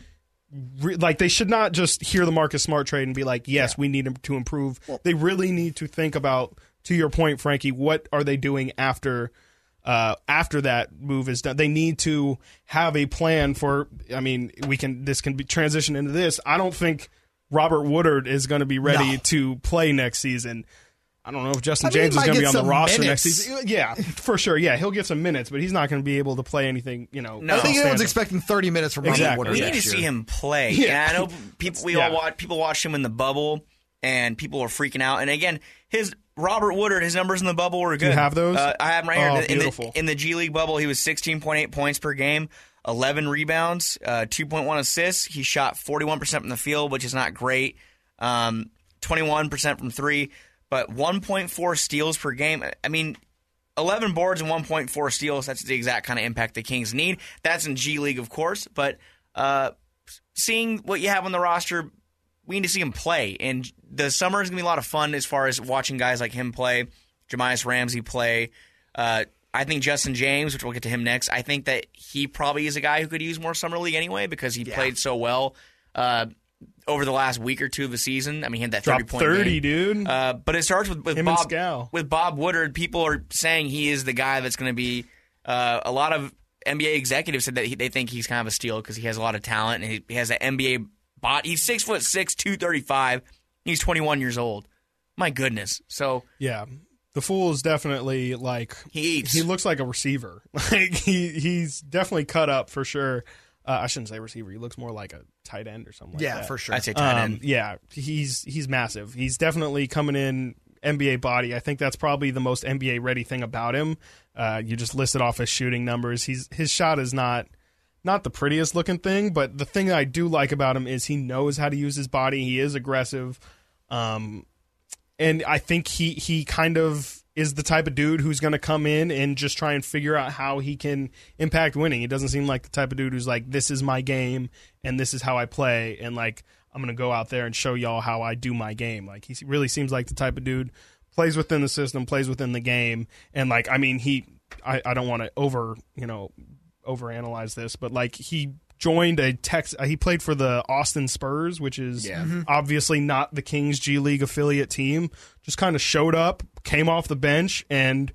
They should not just hear the Marcus Smart trade and be like, yes, we need him to improve. Well, they really need to think about, to your point, Frankie, what are they doing after? After that move is done, they need to have a plan for. I mean, this can be transitioned into this. I don't think Robert Woodard is going to be ready to play next season. I don't know if Justin James is going to be on the roster next season. Yeah, for sure. Yeah, he'll get some minutes, but he's not going to be able to play anything. You know, I think everyone's expecting 30 minutes from Robert Woodard. We need to see him play. Yeah, and I know people. We all watch people watch him in the bubble, and people are freaking out. And again, Robert Woodard, his numbers in the bubble were good. You have those? I have them right here. In the G League bubble, he was 16.8 points per game, 11 rebounds, 2.1 assists. He shot 41% from the field, which is not great, 21% from three, but 1.4 steals per game. I mean, 11 boards and 1.4 steals, that's the exact kind of impact the Kings need. That's in G League, of course, but seeing what you have on the roster, we need to see him play. And the summer is going to be a lot of fun as far as watching guys like him play, Jamias Ramsey play. I think Justin James, which we'll get to him next, I think that he probably is a guy who could use more summer league anyway because he played so well over the last week or two of the season. I mean, he had that 30-point game. Dude. But it starts with Bob Woodard. People are saying he is the guy that's going to be a lot of NBA executives said that they think he's kind of a steal because he has a lot of talent and he has that NBA bot. He's 6'6", 235. He's 21 years old. My goodness. So yeah. The Fool is definitely like he looks like a receiver. Like he's definitely cut up for sure. I shouldn't say receiver. He looks more like a tight end or something. Yeah, like that. For sure. I'd say tight end. Yeah, he's massive. He's definitely coming in NBA body. I think that's probably the most NBA ready thing about him. You just listed off his shooting numbers. His shot is not the prettiest looking thing, but the thing that I do like about him is he knows how to use his body. He is aggressive. And I think he kind of is the type of dude who's going to come in and just try and figure out how he can impact winning. He doesn't seem like the type of dude who's like, this is my game and this is how I play. And like, I'm going to go out there and show y'all how I do my game. Like, he really seems like the type of dude plays within the system, plays within the game. And like, I mean, I don't want to overanalyze this, but like he joined a he played for the Austin Spurs, which is obviously not the Kings G League affiliate team. Just kind of showed up, came off the bench, and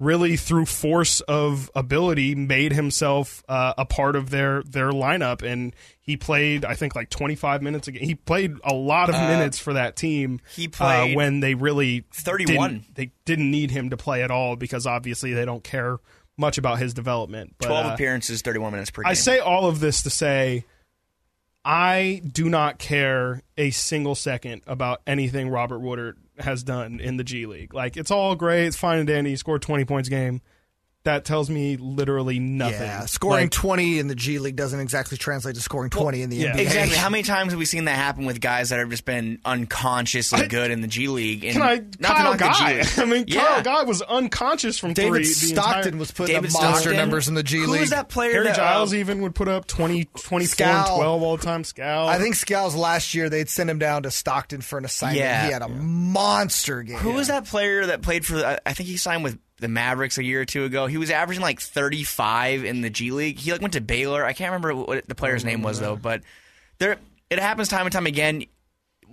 really through force of ability made himself a part of their lineup. And he played, I think, like 25 minutes a game. He played a lot of minutes for that team. He played when they really 31. They didn't need him to play at all because obviously they don't care much about his development. But, 12 appearances, 31 minutes per game. I say all of this to say I do not care a single second about anything Robert Woodard has done in the G League. Like, it's all great. It's fine and dandy. He scored 20 points a game. That tells me literally nothing. Yeah, scoring 20 in the G League doesn't exactly translate to scoring 20 in the NBA. Exactly. How many times have we seen that happen with guys that have just been unconsciously good in the G League? And Kyle Guy. I mean, Kyle Guy was unconscious from David three. Stockton was putting up monster numbers in the G League. Who is that player? Harry Giles even would put up 20, 24, and 12 all the time. Scal. I think Scal's last year, they'd sent him down to Stockton for an assignment. Yeah. He had a monster game. Who is that player that played for I think he signed with the Mavericks a year or two ago? He was averaging like 35 in the G League. He went to Baylor. I can't remember what the player's name was though, but it happens time and time again.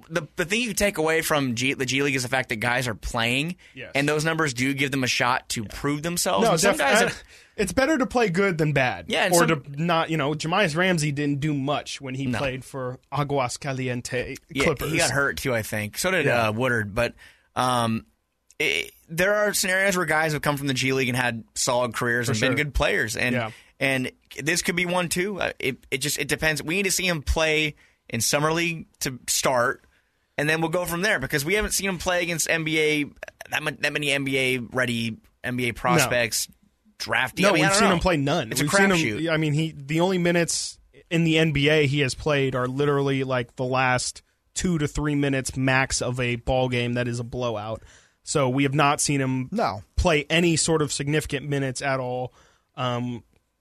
The thing you take away from the G League is the fact that guys are playing, and those numbers do give them a shot to prove themselves. No, it's better to play good than bad. Yeah, or to not, Jamias Ramsey didn't do much when he played for Aguascalientes Clippers. Yeah, he got hurt too, I think. So did Woodard, but there are scenarios where guys have come from the G League and had solid careers and been good players, and this could be one too. It depends. We need to see him play in summer league to start, and then we'll go from there because we haven't seen him play against NBA that many NBA ready NBA prospects drafted. No, I mean, we've seen him play none. It's a crapshoot. I mean, the only minutes in the NBA he has played are literally like the last 2 to 3 minutes max of a ball game that is a blowout. So we have not seen him play any sort of significant minutes at all.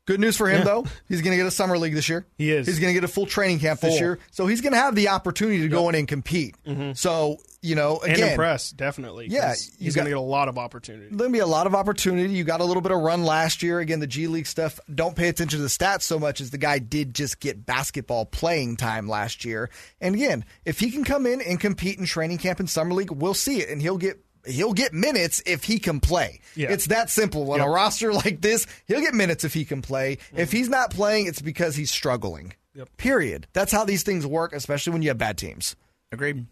Good news for him, though. He's going to get a summer league this year. He is. He's going to get a full training camp this year. So he's going to have the opportunity to go in and compete. Mm-hmm. So, again. And impress, definitely. Yeah. He's going to get a lot of opportunity. There's going to be a lot of opportunity. You got a little bit of run last year. Again, the G League stuff, don't pay attention to the stats so much as the guy did just get basketball playing time last year. And again, if he can come in and compete in training camp and summer league, we'll see it. And he'll get minutes if he can play. Yeah. It's that simple. On a roster like this, he'll get minutes if he can play. Mm-hmm. If he's not playing, it's because he's struggling. Yep. Period. That's how these things work, especially when you have bad teams. Agreed.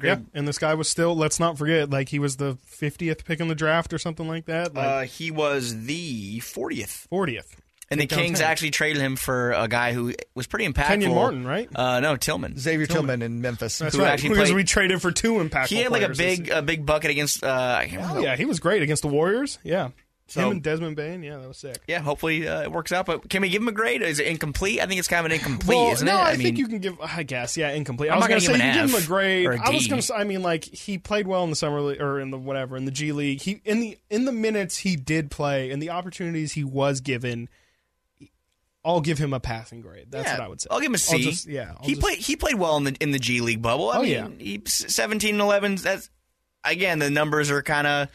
Yeah. And this guy was still, let's not forget, like he was the 50th pick in the draft or something like that. Like, he was the 40th. 40th. And the Kings actually traded him for a guy who was pretty impactful. Kenyon Martin, right? No, Tillman. Xavier Tillman in Memphis. That's right, because we traded for two impactful players. He had like a big bucket against... he was great against the Warriors. Yeah. So, him and Desmond Bain, that was sick. Yeah, hopefully it works out. But can we give him a grade? Is it incomplete? I think it's kind of an incomplete, isn't it? No, I think you can give... I guess, incomplete. I was going to say you can give him a grade. I was going to say, I mean, like, he played well in the summer league, or in the whatever, in the G League. He in the minutes he did play, and the opportunities he was given... I'll give him a passing grade. That's what I would say. I'll give him a C. He played well in the G League bubble. I mean, 17 and 11. That's again, the numbers are kind of.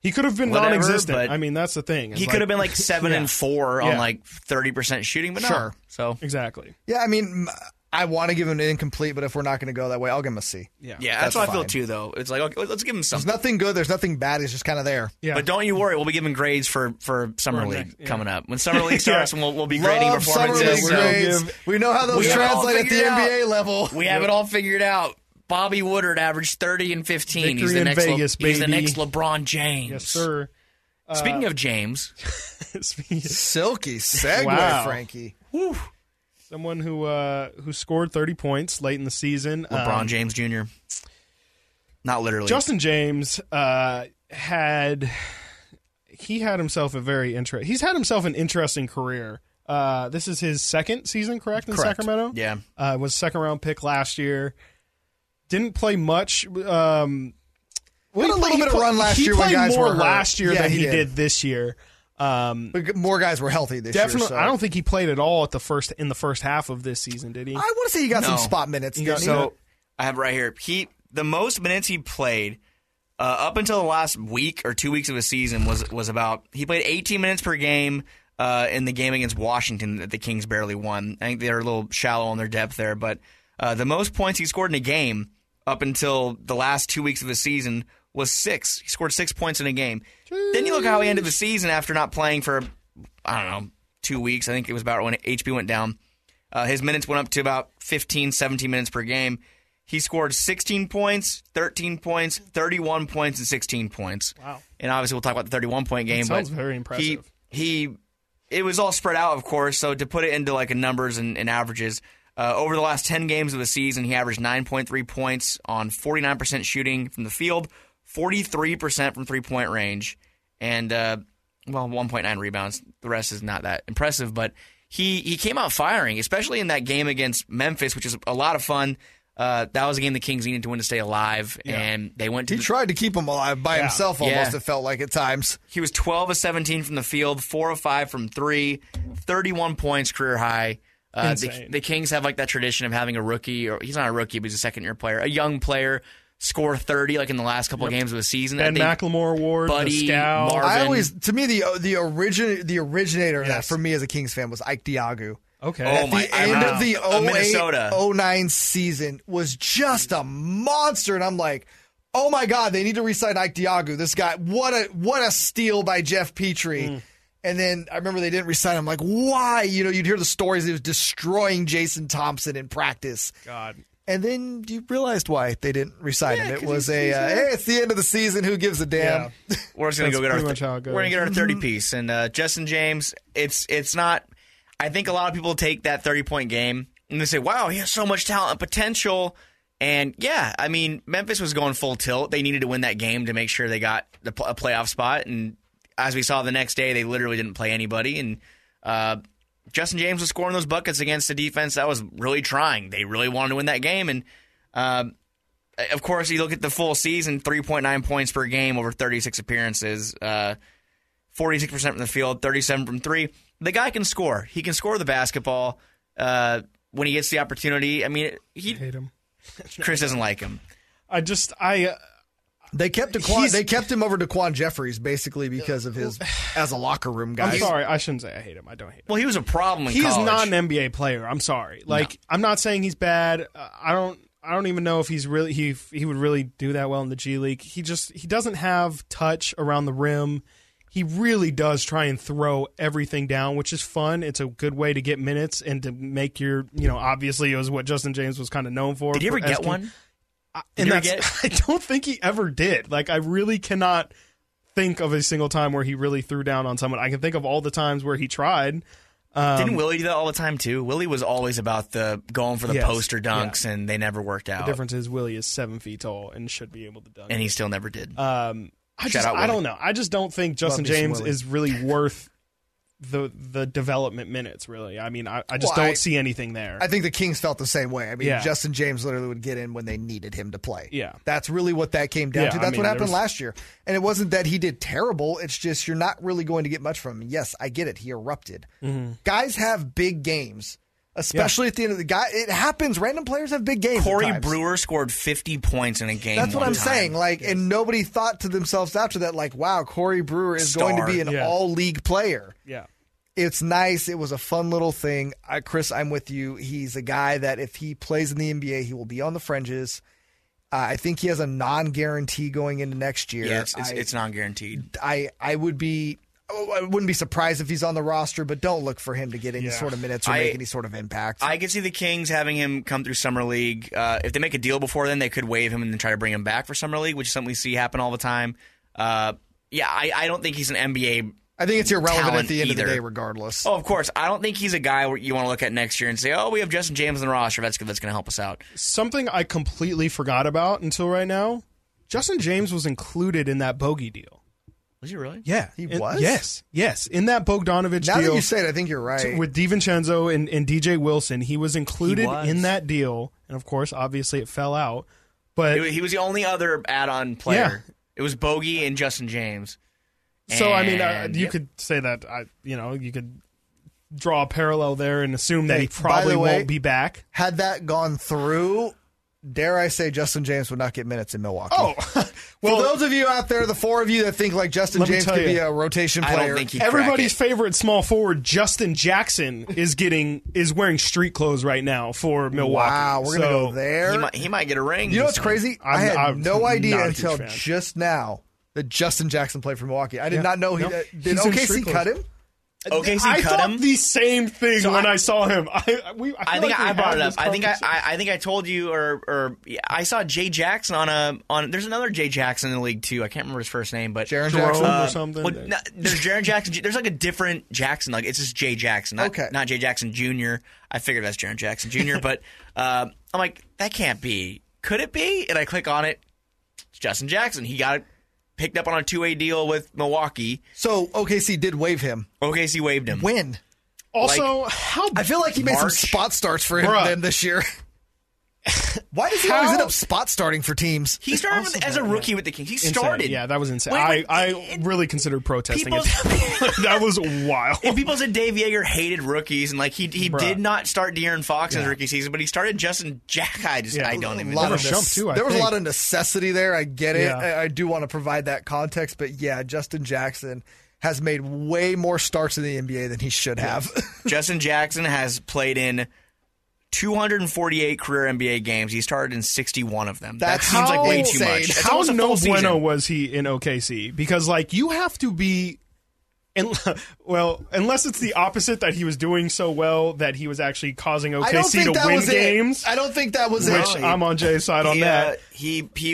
He could have been non-existent. I mean, that's the thing. He could have been like 7 and 4 on like 30% shooting, but sure. So exactly. Yeah, I mean, I want to give him an incomplete, but if we're not going to go that way, I'll give him a C. Yeah, that's how I feel too, though. It's like, okay, let's give him something. There's nothing good. There's nothing bad. It's just kind of there. Yeah. But don't you worry. We'll be giving grades for Summer League coming up. When Summer League starts, and we'll be grading performances. We know how those translate at the NBA level. We have it all figured out. Bobby Woodard averaged 30 and 15. Victory he's the next Vegas, baby. He's the next LeBron James. Yes, sir. Speaking of James. Silky segue, wow. Frankie. Woo. Someone who scored 30 points late in the season. LeBron James Jr. Not literally. Justin James had himself a very interesting. He's had himself an interesting career. This is his second season, correct, in Sacramento? Yeah. Was a second-round pick last year. Didn't play much. He played more last year than he did this year. But more guys were healthy this year. So. I don't think he played at all in the first half of this season, did he? I want to say he got some spot minutes. So I have it right here. The most minutes he played up until the last week or 2 weeks of the season was about – he played 18 minutes per game in the game against Washington that the Kings barely won. I think they were a little shallow on their depth there. But the most points he scored in a game up until the last 2 weeks of the season – was 6. He scored 6 points in a game. Jeez. Then you look at how he ended the season after not playing for, I don't know, 2 weeks. I think it was about when HP went down. His minutes went up to about 15, 17 minutes per game. He scored 16 points, 13 points, 31 points, and 16 points. Wow. And obviously we'll talk about the 31-point game. That sounds very impressive. It was all spread out, of course, so to put it into like numbers and averages, over the last 10 games of the season, he averaged 9.3 points on 49% shooting from the field, 43% from three-point range, and 1.9 rebounds. The rest is not that impressive, but he came out firing, especially in that game against Memphis, which is a lot of fun. That was a game the Kings needed to win to stay alive, and they went to... He tried to keep them alive by himself almost, it felt like at times. He was 12 of 17 from the field, 4 of 5 from 3, 31 points, career high. The Kings have like that tradition of having a rookie, or he's not a rookie, but he's a second-year player, a young player, score 30 like in the last couple of games of the season. Ben McLemore Award, Buddy, Marvin. To me, the originator of that for me as a Kings fan was Ike Diagu. Okay. At the end of the 08-09 season was just a monster, and I'm like, oh my God, they need to re-sign Ike Diagu. This guy, what a steal by Jeff Petrie. Mm. And then I remember they didn't re-sign him. Like, why? You know, you'd hear the stories. He was destroying Jason Thompson in practice. God. And then you realized why they didn't re-sign him. It was it's the end of the season. Who gives a damn? Yeah. We're just going to get our 30-piece. And Justin James, it's not – I think a lot of people take that 30-point game and they say, wow, he has so much talent and potential. And, I mean, Memphis was going full tilt. They needed to win that game to make sure they got a playoff spot. And as we saw the next day, they literally didn't play anybody. And Justin James was scoring those buckets against a defense that was really trying. They really wanted to win that game. And, of course, you look at the full season, 3.9 points per game over 36 appearances, 46% from the field, 37 from three. The guy can score. He can score the basketball when he gets the opportunity. I mean, I hate him. Chris doesn't like him. They kept him over Daquan Jeffries basically because of his as a locker room guy. I'm sorry, I shouldn't say I hate him. I don't hate him. Well, he was a problem in college. He's not an NBA player. I'm sorry. Like, no. I'm not saying he's bad. I don't even know if he's really he would really do that well in the G League. He doesn't have touch around the rim. He really does try and throw everything down, which is fun. It's a good way to get minutes and to make your, obviously it was what Justin James was kind of known for. Did he ever get one? I don't think he ever did. Like, I really cannot think of a single time where he really threw down on someone. I can think of all the times where he tried. Didn't Willie do that all the time, too? Willie was always about going for the poster dunks, and they never worked out. The difference is Willie is 7 feet tall and should be able to dunk. And he still never did. I don't know. I just don't think Justin James is really worth the development minutes, really. I mean, I just don't see anything there. I think the Kings felt the same way. I mean, Justin James literally would get in when they needed him to play. Yeah. That's really what that came down to. That's what happened last year. And it wasn't that he did terrible. It's just you're not really going to get much from him. Yes, I get it. He erupted. Mm-hmm. Guys have big games. Especially at the end of the guy, it happens. Random players have big games. Corey Brewer scored 50 points in a game. That's what I'm saying. Like, and nobody thought to themselves after that, like, "Wow, Corey Brewer is going to be an all-league player." Yeah, it's nice. It was a fun little thing. Chris, I'm with you. He's a guy that if he plays in the NBA, he will be on the fringes. I think he has a non-guarantee going into next year. Yeah, it's non-guaranteed. I would be. I wouldn't be surprised if he's on the roster, but don't look for him to get any sort of minutes or make any sort of impact. I could see the Kings having him come through Summer League. If they make a deal before then, they could waive him and then try to bring him back for Summer League, which is something we see happen all the time. I don't think he's an NBA. I think it's irrelevant at the end of the day regardless. Oh, of course. I don't think he's a guy where you want to look at next year and say, oh, we have Justin James on the roster. That's going to help us out. Something I completely forgot about until right now, Justin James was included in that Bogey deal. Was he really? Yeah. He was? Yes. In that Bogdanovich deal. Now that you say it, I think you're right. With DiVincenzo and DJ Wilson, he was included in that deal. And, of course, obviously it fell out. But he was the only other add-on player. Yeah. It was Bogey and Justin James. So, and, I mean, you could say that, you could draw a parallel there and assume that he probably won't be back. Had that gone through... Dare I say Justin James would not get minutes in Milwaukee. Oh, well, for those of you out there, the four of you that think like Justin James could be a rotation player. I don't think he'd everybody's favorite small forward, Justin Jackson, is wearing street clothes right now for Milwaukee. Wow, we're going to go there. He might get a ring. You know what's crazy? I had no idea until just now that Justin Jackson played for Milwaukee. I did not know. Did OKC cut him? I thought the same thing when I saw him. I think I brought it up. I think I told you or I saw Jay Jackson on. There's another Jay Jackson in the league too. I can't remember his first name, but Jaren Jackson or something. Well, there's Jaren Jackson. There's like a different Jackson. Like it's just Jay Jackson. Not Jay Jackson Jr. I figured that's Jaren Jackson Jr. But I'm like, that can't be. Could it be? And I click on it. It's Justin Jackson. He got it. Picked up on a two-way deal with Milwaukee. So OKC did waive him. OKC waived him. When? Also, I feel like he made some spot starts for them this year. Why does he always end up spot starting for teams? He started as a rookie with the Kings. He started. Yeah, that was insane. I really considered protesting it. That was wild. And people said Dave Yeager hated rookies, and like he did not start De'Aaron Fox in his rookie season, but he started Justin Jack. I don't even know. There was a lot of necessity there. I get it. I do want to provide that context, but Justin Jackson has made way more starts in the NBA than he should have. Justin Jackson has played in 248 career NBA games. He started in 61 of them. That seems like way too much. That's how no bueno was he in OKC? Because, like, you have to be... unless it's the opposite, that he was doing so well that he was actually causing OKC to win games. I don't think that was it. Which I'm on Jay's side on that.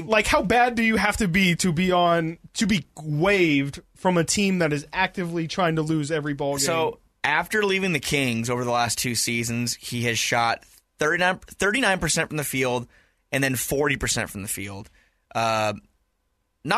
Like, how bad do you have to be on... to be waived from a team that is actively trying to lose every ball game? So... after leaving the Kings over the last two seasons, he has shot 39% from the field and then 40% from the field. Not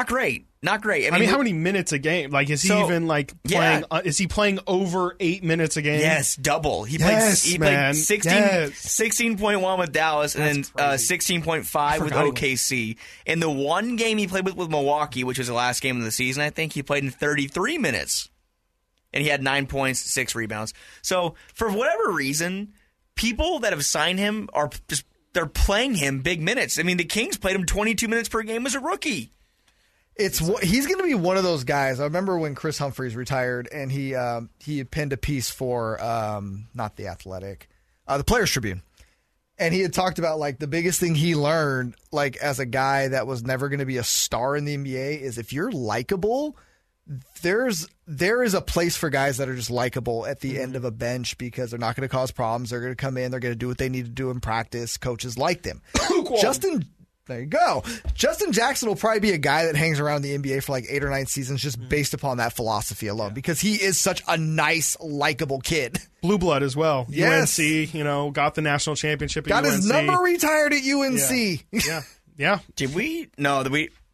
great. Not great. I mean, how many minutes a game? Like, is he even, like, playing is he playing over 8 minutes a game? Yes, double. He played 16.1 with Dallas and then 16.5 with OKC. In the one game he played with Milwaukee, which was the last game of the season, I think, he played in 33 minutes. And he had 9 points, 6 rebounds. So, for whatever reason, people that have signed him are just, they're playing him big minutes. I mean, the Kings played him 22 minutes per game as a rookie. He's going to be one of those guys. I remember when Chris Humphries retired and he had penned a piece for, not The Athletic, the Players Tribune. And he had talked about, like, the biggest thing he learned, like, as a guy that was never going to be a star in the NBA is if you're likable... There is a place for guys that are just likable at the end of a bench because they're not going to cause problems. They're going to come in. They're going to do what they need to do in practice. Coaches like them. There you go. Justin Jackson will probably be a guy that hangs around the NBA for like 8 or 9 seasons just based upon that philosophy alone because he is such a nice, likable kid. Blue blood as well. Yes. UNC, got the national championship at UNC. Got his number retired at UNC. Yeah. Did we? No,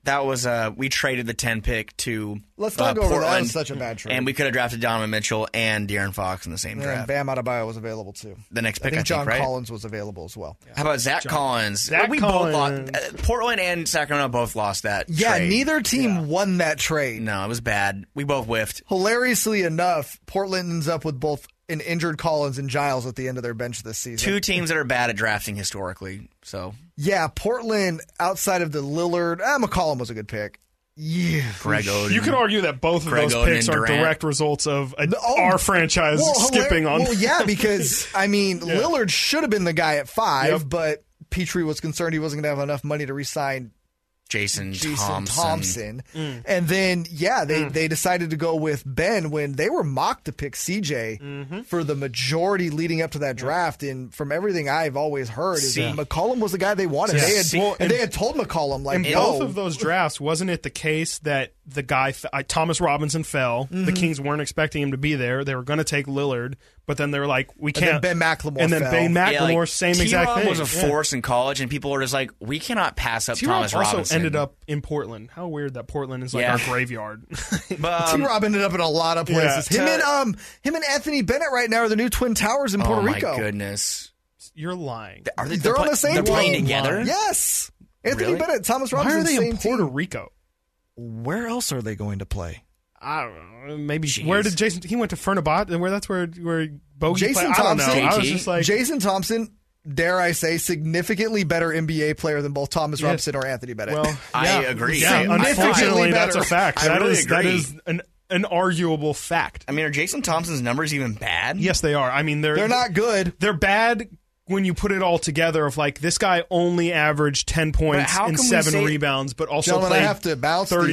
That was we traded the 10 pick to let's not go Portland, over that was such a bad trade, and we could have drafted Donovan Mitchell and De'Aaron Fox in the same draft. And Bam Adebayo was available too. The next pick, I think, right? John Collins was available as well. Yeah. How about Zach Collins? Both lost. Portland and Sacramento both lost that. Yeah, trade. Neither team won that trade. No, it was bad. We both whiffed. Hilariously enough, Portland ends up with both an injured Collins and Giles at the end of their bench this season. Two teams that are bad at drafting historically. So yeah, Portland outside of the Lillard, McCollum was a good pick. Yeah, you could argue that both of those picks are direct results of our franchise skipping on. Well, yeah, because I mean Lillard should have been the guy at 5, but Petrie was concerned he wasn't going to have enough money to re-sign Jason Thompson. And then, they decided to go with Ben when they were mocked to pick CJ for the majority leading up to that draft. And from everything I've always heard, is that McCollum was the guy they wanted. Yeah. They had told McCollum, like, in both of those drafts, wasn't it the case that the guy, Thomas Robinson, fell? The Kings weren't expecting him to be there. They were going to take Lillard. But then they were like, we can't. And then Ben McLemore same T-Rob exact thing. T-Rob was a force in college, and people were just like, we cannot pass up Thomas Robinson. T-Rob also ended up in Portland. How weird that Portland is like our graveyard. But, T-Rob ended up in a lot of places. Yeah. Him and Anthony Bennett right now are the new Twin Towers in Puerto Rico. Oh, my goodness. You're lying. They're on the same team. They're playing together? Yes. Anthony Bennett, Thomas Robinson. Why are they in Puerto Rico? Where else are they going to play? I don't know. Maybe where did Jason? He went to Fernabot, and that's where Bogey Jason played. Thompson. I don't know. I was just like Jason Thompson. Dare I say, significantly better NBA player than both Thomas Robinson or Anthony Bennett. Well, I agree. Yeah, unfortunately, that's a fact. That is an arguable fact. I mean, are Jason Thompson's numbers even bad? Yes, they are. I mean, they're not good. They're bad. When you put it all together of like, this guy only averaged 10 points and 7 rebounds, but also played 30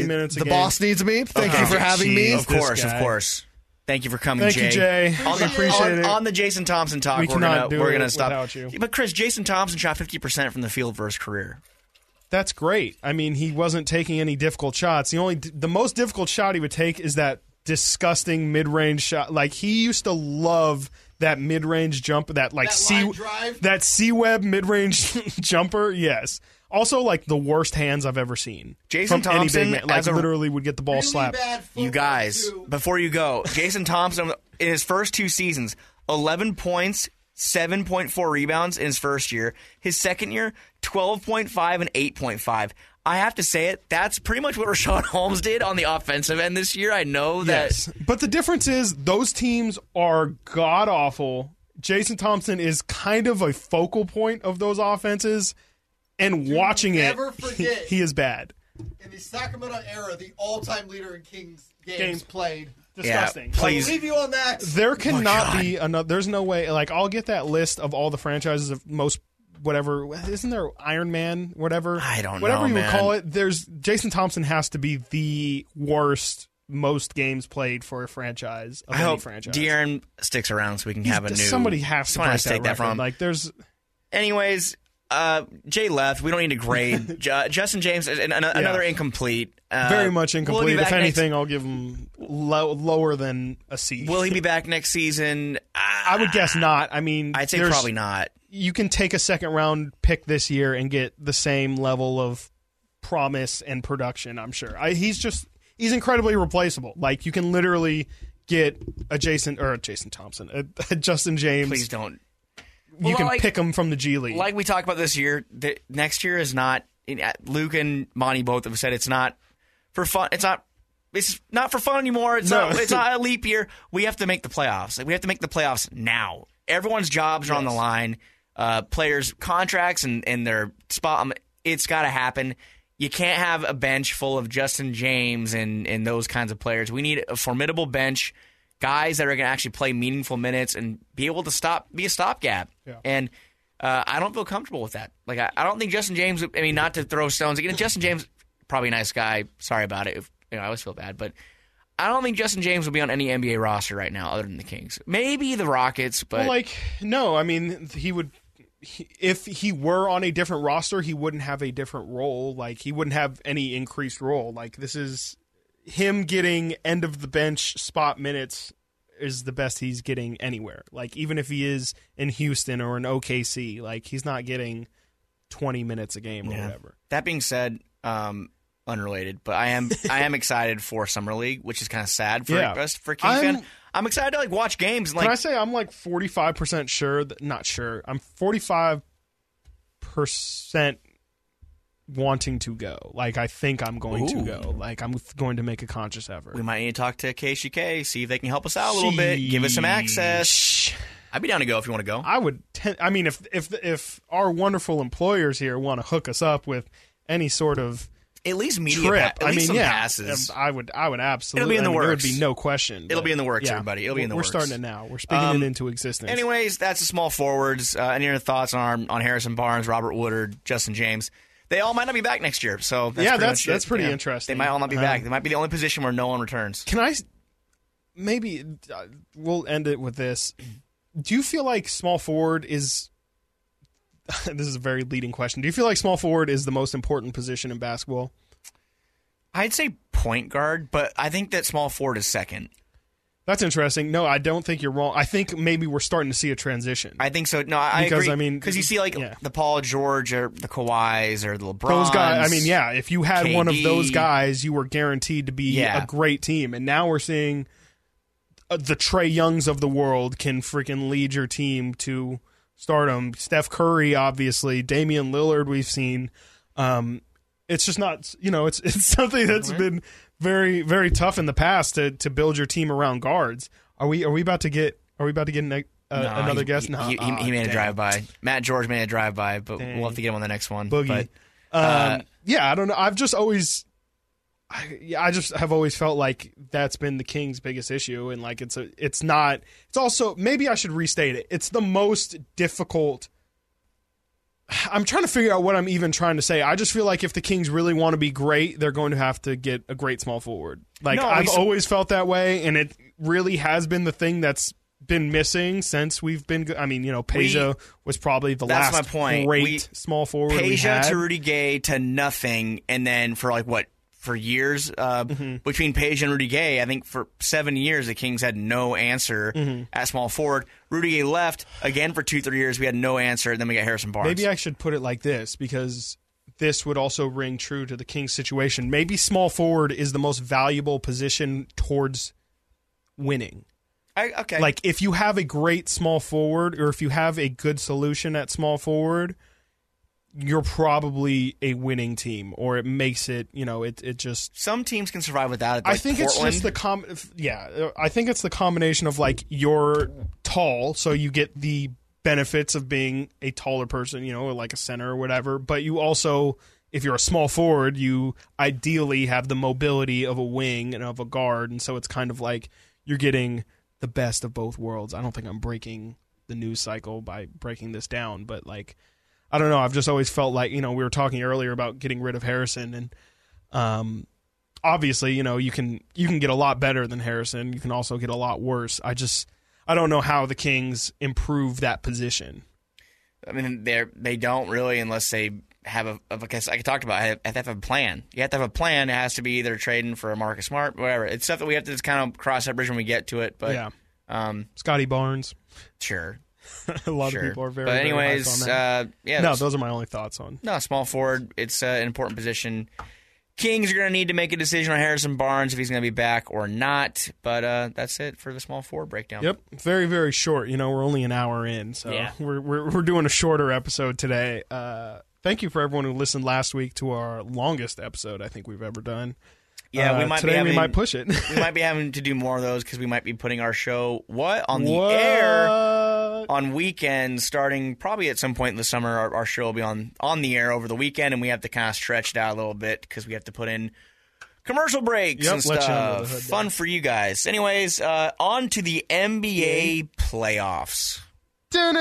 minutes a game. The boss needs me. Thank you for having me. Of course. Thank you for coming, Jay. We appreciate it. On the Jason Thompson talk, we're going to stop. Without you. But Chris, Jason Thompson shot 50% from the field versus career. That's great. I mean, he wasn't taking any difficult shots. The most difficult shot he would take is that disgusting mid-range shot. Like, he used to love that mid-range jump, that C-Web mid-range jumper, yes. Also, like, the worst hands I've ever seen. Jason Thompson, any big man, like, literally would get the ball really slapped. You guys, before you go, Jason Thompson, in his first two seasons, 11 points, 7.4 rebounds in his first year. His second year, 12.5 and 8.5. I have to say it, that's pretty much what Rashawn Holmes did on the offensive end this year. I know that. Yes. But the difference is those teams are god-awful. Jason Thompson is kind of a focal point of those offenses, and he is bad. In the Sacramento era, the all-time leader in Kings games played. Disgusting. Yeah, please. I'll leave you on that. There cannot be another. There's no way. Like, I'll get that list of all the franchises of most whatever, isn't there Iron Man, whatever? I don't know, whatever you would call it, there's Jason Thompson has to be the worst, most games played for a franchise. I hope De'Aaron sticks around so we can have a new... Somebody has to break that record. From. Like, there's... Anyways, Jay left. We don't need to grade. Justin James, another incomplete. Very much incomplete. If anything, I'll give him lower than a C. Will he be back next season? I would guess not. I mean... I'd say probably not. You can take a second-round pick this year and get the same level of promise and production, I'm sure. He's incredibly replaceable. Like, you can literally get a Justin James. Please don't. You can pick him from the G League. Like we talked about this year, next year is not – Luke and Monty both have said it's not for fun. It's not for fun anymore. It's not a leap year. We have to make the playoffs. Like, we have to make the playoffs now. Everyone's jobs are on the line. Players' contracts and their spot. It's got to happen. You can't have a bench full of Justin James and those kinds of players. We need a formidable bench, guys that are going to actually play meaningful minutes and be able to be a stopgap. Yeah. And I don't feel comfortable with that. Like I don't think Justin James. I mean, not to throw stones again. Justin James probably a nice guy. Sorry about it. I always feel bad, but. I don't think Justin James will be on any NBA roster right now other than the Kings. Maybe the Rockets, but... I mean, he would... If he were on a different roster, he wouldn't have a different role. Like, he wouldn't have any increased role. Like, this is... Him getting end-of-the-bench spot minutes is the best he's getting anywhere. Like, even if he is in Houston or in OKC, like, he's not getting 20 minutes a game or whatever. That being said, unrelated, but I am excited for Summer League, which is kind of sad for King fan. I'm excited to watch games. And, can I say I'm 45% sure? Not sure. I'm 45% wanting to go. I think I'm going to go. I'm going to make a conscious effort. We might need to talk to KCK, see if they can help us out a little bit, give us some access. I'd be down to go if you want to go. I would. If our wonderful employers here want to hook us up with any sort of at least media trip, passes. I would absolutely. It'll be in the works. There would be no question. It'll be in the works, everybody. It'll be in the works. We're starting it now. We're speaking it into existence. Anyways, that's the small forwards. Any other thoughts on Harrison Barnes, Robert Woodard, Justin James? They all might not be back next year. So that's pretty interesting. They might all not be back. They might be the only position where no one returns. Can I? Maybe we'll end it with this. Do you feel like small forward is? This is a very leading question. Do you feel like small forward is the most important position in basketball? I'd say point guard, but I think that small forward is second. That's interesting. No, I don't think you're wrong. I think maybe we're starting to see a transition. I think so. No, I agree. Because you see the Paul George or the Kawhis or the LeBron. Those guys, if you had KD, one of those guys, you were guaranteed to be a great team. And now we're seeing the Trae Youngs of the world can freaking lead your team to stardom. Steph Curry, obviously. Damian Lillard, we've seen. It's just not, it's something that's been very, very tough in the past to build your team around guards. Are we about to get another guest? No, he made a drive by. Matt George made a drive by, but we'll have to get him on the next one. Boogie. But, I don't know. I've just always. I just have always felt like that's been the Kings' biggest issue, and it's also, maybe I should restate it. It's the most difficult. I'm trying to figure out what I'm even trying to say. I just feel like if the Kings really want to be great, they're going to have to get a great small forward. I've always felt that way, and it really has been the thing that's been missing since we've been. Peja was probably the last great small forward. Peja to Rudy Gay to nothing, and then for years, between Page and Rudy Gay, I think for 7 years, the Kings had no answer at small forward. Rudy Gay left again for 2-3 years. We had no answer, and then we got Harrison Barnes. Maybe I should put it like this, because this would also ring true to the Kings situation. Maybe small forward is the most valuable position towards winning. Okay. If you have a great small forward, or if you have a good solution at small forward, you're probably a winning team, or it makes it, it just. Some teams can survive without it. I think Portland. It's just I think it's the combination of you're tall, so you get the benefits of being a taller person, a center or whatever. But you also, if you're a small forward, you ideally have the mobility of a wing and of a guard. And so it's kind of you're getting the best of both worlds. I don't think I'm breaking the news cycle by breaking this down, but I don't know. I've just always felt we were talking earlier about getting rid of Harrison, and obviously, you can get a lot better than Harrison. You can also get a lot worse. I don't know how the Kings improve that position. They don't really, unless they have a plan. You have to have a plan. It has to be either trading for Marcus Smart, whatever. It's stuff that we have to just kind of cross that bridge when we get to it. But Scotty Barnes, sure. A lot of people are very. But anyways, very on that. Those are my only thoughts on. No, small forward. It's an important position. Kings are going to need to make a decision on Harrison Barnes if he's going to be back or not. But that's it for the small forward breakdown. Yep, very very short. We're only an hour in, so we're doing a shorter episode today. Thank you for everyone who listened last week to our longest episode I think we've ever done. Yeah, we might push it. We might be having to do more of those because we might be putting our show the air on weekends starting probably at some point in the summer. Our show will be on the air over the weekend, and we have to kind of stretch it out a little bit because we have to put in commercial breaks and stuff. Fun for you guys. Anyways, on to the NBA playoffs. I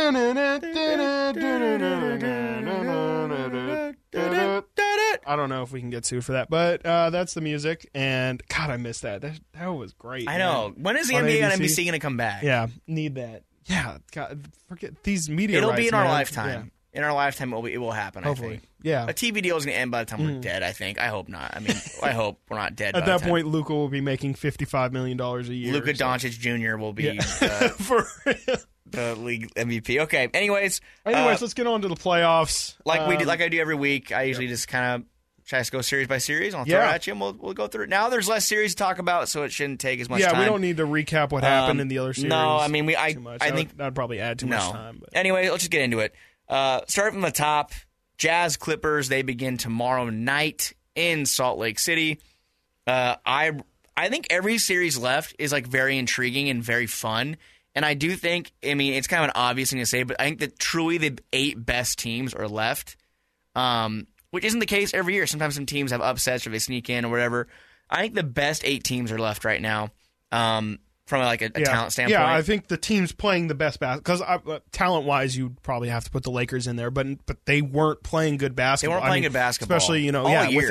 don't know if we can get sued for that, but that's the music. And God, I missed that. That was great. I know. When is the NBA on NBC going to come back? Yeah, need that. Yeah, God, forget these media. It'll be in our lifetime. Yeah. In our lifetime, it will happen. Hopefully, I think. Yeah. A TV deal is going to end by the time we're dead. I think. I hope not. I hope we're not dead. At that point, Luka will be making $55 million a year. Luka Doncic Jr. will be for real. The league MVP. Okay. Anyways, let's get on to the playoffs. Like I do every week, I usually just kind of Should I just go series by series? I'll throw it at you, and we'll go through it. Now there's less series to talk about, so it shouldn't take as much time. Yeah, we don't need to recap what happened in the other series. No, I mean, I think that would probably add too much time. But. Anyway, let's just get into it. Start from the top. Jazz Clippers, they begin tomorrow night in Salt Lake City. I think every series left is like very intriguing and very fun. And I do think, I mean, it's kind of an obvious thing to say, but I think that truly the 8 best teams are left, which isn't the case every year. Sometimes some teams have upsets or they sneak in or whatever. I think the best 8 teams are left right now from like a talent standpoint. Yeah, I think the teams playing the best basketball, because talent-wise, you'd probably have to put the Lakers in there, but they weren't playing good basketball. They weren't playing good basketball. Especially, you know,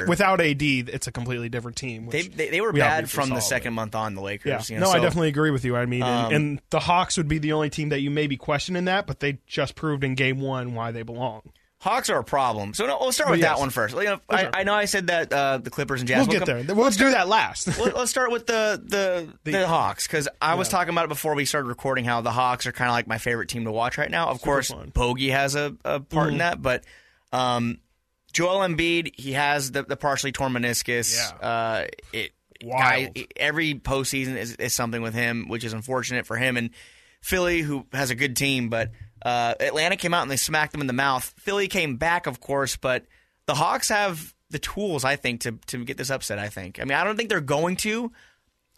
without AD, it's a completely different team. They were bad from the second month on, the Lakers. Yeah. You know, I definitely agree with you. I mean, and the Hawks would be the only team that you may be questioning that, but they just proved in game one why they belong. Hawks are a problem. So we'll start with that one first. You know, I know I said that the Clippers and Jazz. We'll get there. Let's do that last. Let's start with the Hawks, because I was talking about it before we started recording how the Hawks are kind of like my favorite team to watch right now. Of course, Bogey has a part in that, but Joel Embiid, he has the partially torn meniscus. Yeah. Every postseason is something with him, which is unfortunate for him. And Philly, who has a good team, but... Atlanta came out and they smacked them in the mouth. Philly came back, of course, but the Hawks have the tools, I think, to get this upset, I think. I mean, I don't think they're going to.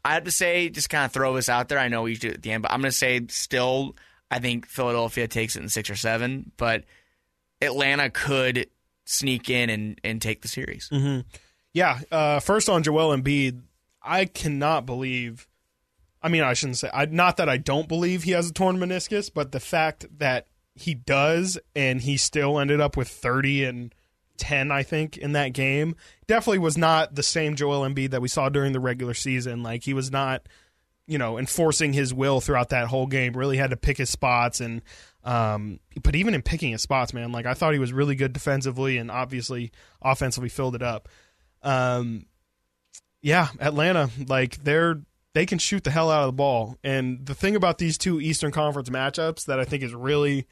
I have to say, just kind of throw this out there. I know we do it at the end, but I'm going to say still, I think Philadelphia takes it in 6 or 7, but Atlanta could sneak in and take the series. Mm-hmm. Yeah. First on Joel Embiid, I cannot believe... I mean, I shouldn't say, not that I don't believe he has a torn meniscus, but the fact that he does and he still ended up with 30 and 10, I think, in that game, definitely was not the same Joel Embiid that we saw during the regular season. Like, he was not, you know, enforcing his will throughout that whole game, really had to pick his spots. And but even in picking his spots, man, like, I thought he was really good defensively and obviously offensively filled it up. Atlanta, like, they can shoot the hell out of the ball. And the thing about these two Eastern Conference matchups that I think is really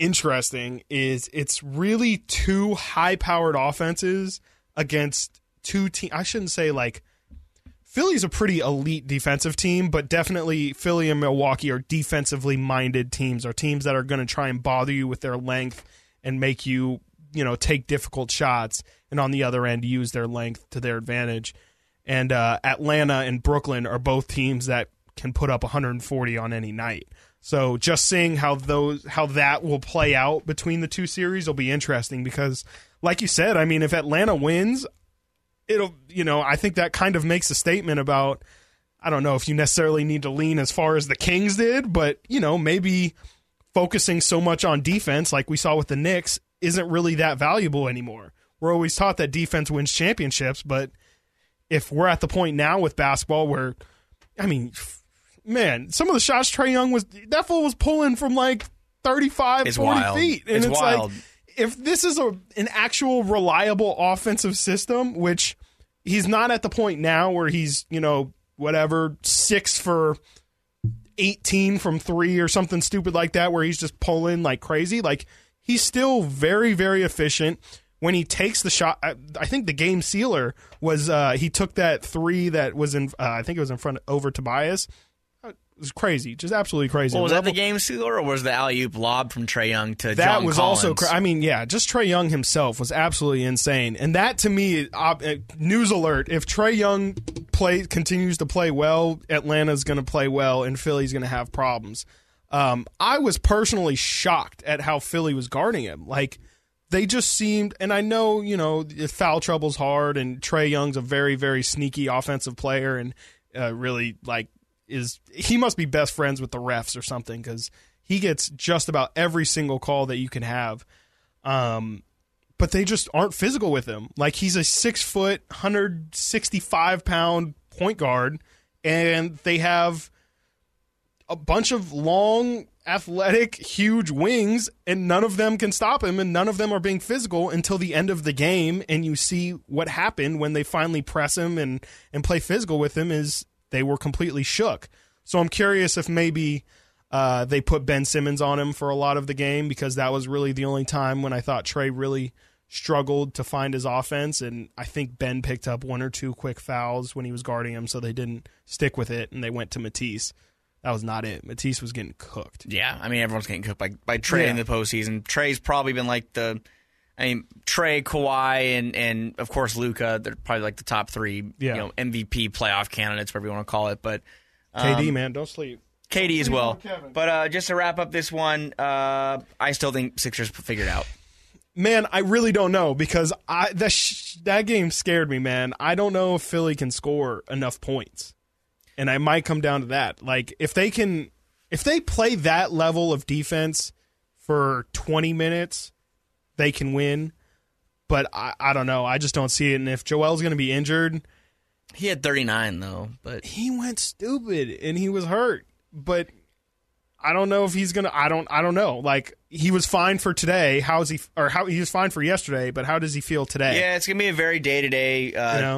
interesting is it's really two high-powered offenses against two teams. I shouldn't say, like, Philly's a pretty elite defensive team, but definitely Philly and Milwaukee are defensively minded teams, are teams that are going to try and bother you with their length and make you, you know, take difficult shots and on the other end use their length to their advantage. And Atlanta and Brooklyn are both teams that can put up 140 on any night. So just seeing how that will play out between the two series will be interesting because, like you said, I mean, if Atlanta wins, it'll, you know, I think that kind of makes a statement about, I don't know if you necessarily need to lean as far as the Kings did, but, you know, maybe focusing so much on defense like we saw with the Knicks isn't really that valuable anymore. We're always taught that defense wins championships, but... If we're at the point now with basketball where, I mean, man, some of the shots Trae Young was, that fool was pulling from like 35, it's 40 wild. Feet. And it's wild. Like, if this is an actual reliable offensive system, which he's not at the point now where he's, you know, whatever, 6 for 18 from 3 or something stupid like that, where he's just pulling like crazy. Like, he's still very, very efficient. When he takes the shot, I think the game sealer was he took that 3 that was in. I think it was in front of, over Tobias. It was crazy, just absolutely crazy. Well, was that the game sealer, or was the alley-oop lob from Trae Young to John Collins? That was also. I mean, yeah, just Trae Young himself was absolutely insane, and that to me, news alert: if Trae Young continues to play well, Atlanta's going to play well, and Philly's going to have problems. I was personally shocked at how Philly was guarding him, like. They just seemed, and I know, you know, foul trouble's hard, and Trae Young's a very, very sneaky offensive player, and really, like, he must be best friends with the refs or something, because he gets just about every single call that you can have. But they just aren't physical with him. Like, he's a 6 foot, 165-pound point guard, and they have a bunch of long, athletic, huge wings, and none of them can stop him, and none of them are being physical until the end of the game. And you see what happened when they finally press him and play physical with him is they were completely shook. So I'm curious if maybe they put Ben Simmons on him for a lot of the game, because that was really the only time when I thought Trae really struggled to find his offense, and I think Ben picked up one or two quick fouls when he was guarding him, so they didn't stick with it, and they went to Matisse. That was not it. Matisse was getting cooked. Yeah, I mean, everyone's getting cooked by Trae in the postseason. Trae's probably been like the... I mean, Trae, Kawhi, and of course, Luka, they're probably like the top three MVP playoff candidates, whatever you want to call it. But KD, man, don't sleep. KD as well. But just to wrap up this one, I still think Sixers figured out. Man, I really don't know because that game scared me, man. I don't know if Philly can score enough points. And I might come down to that. Like, if they play that level of defense for 20 minutes... they can win, but I don't know. I just don't see it. And if Joel's going to be injured... He had 39, though. But he went stupid, and he was hurt. But I don't know if he's going to... I don't know. Like, he was fine for today. He was fine for yesterday, but how does he feel today? Yeah, it's going to be a very day-to-day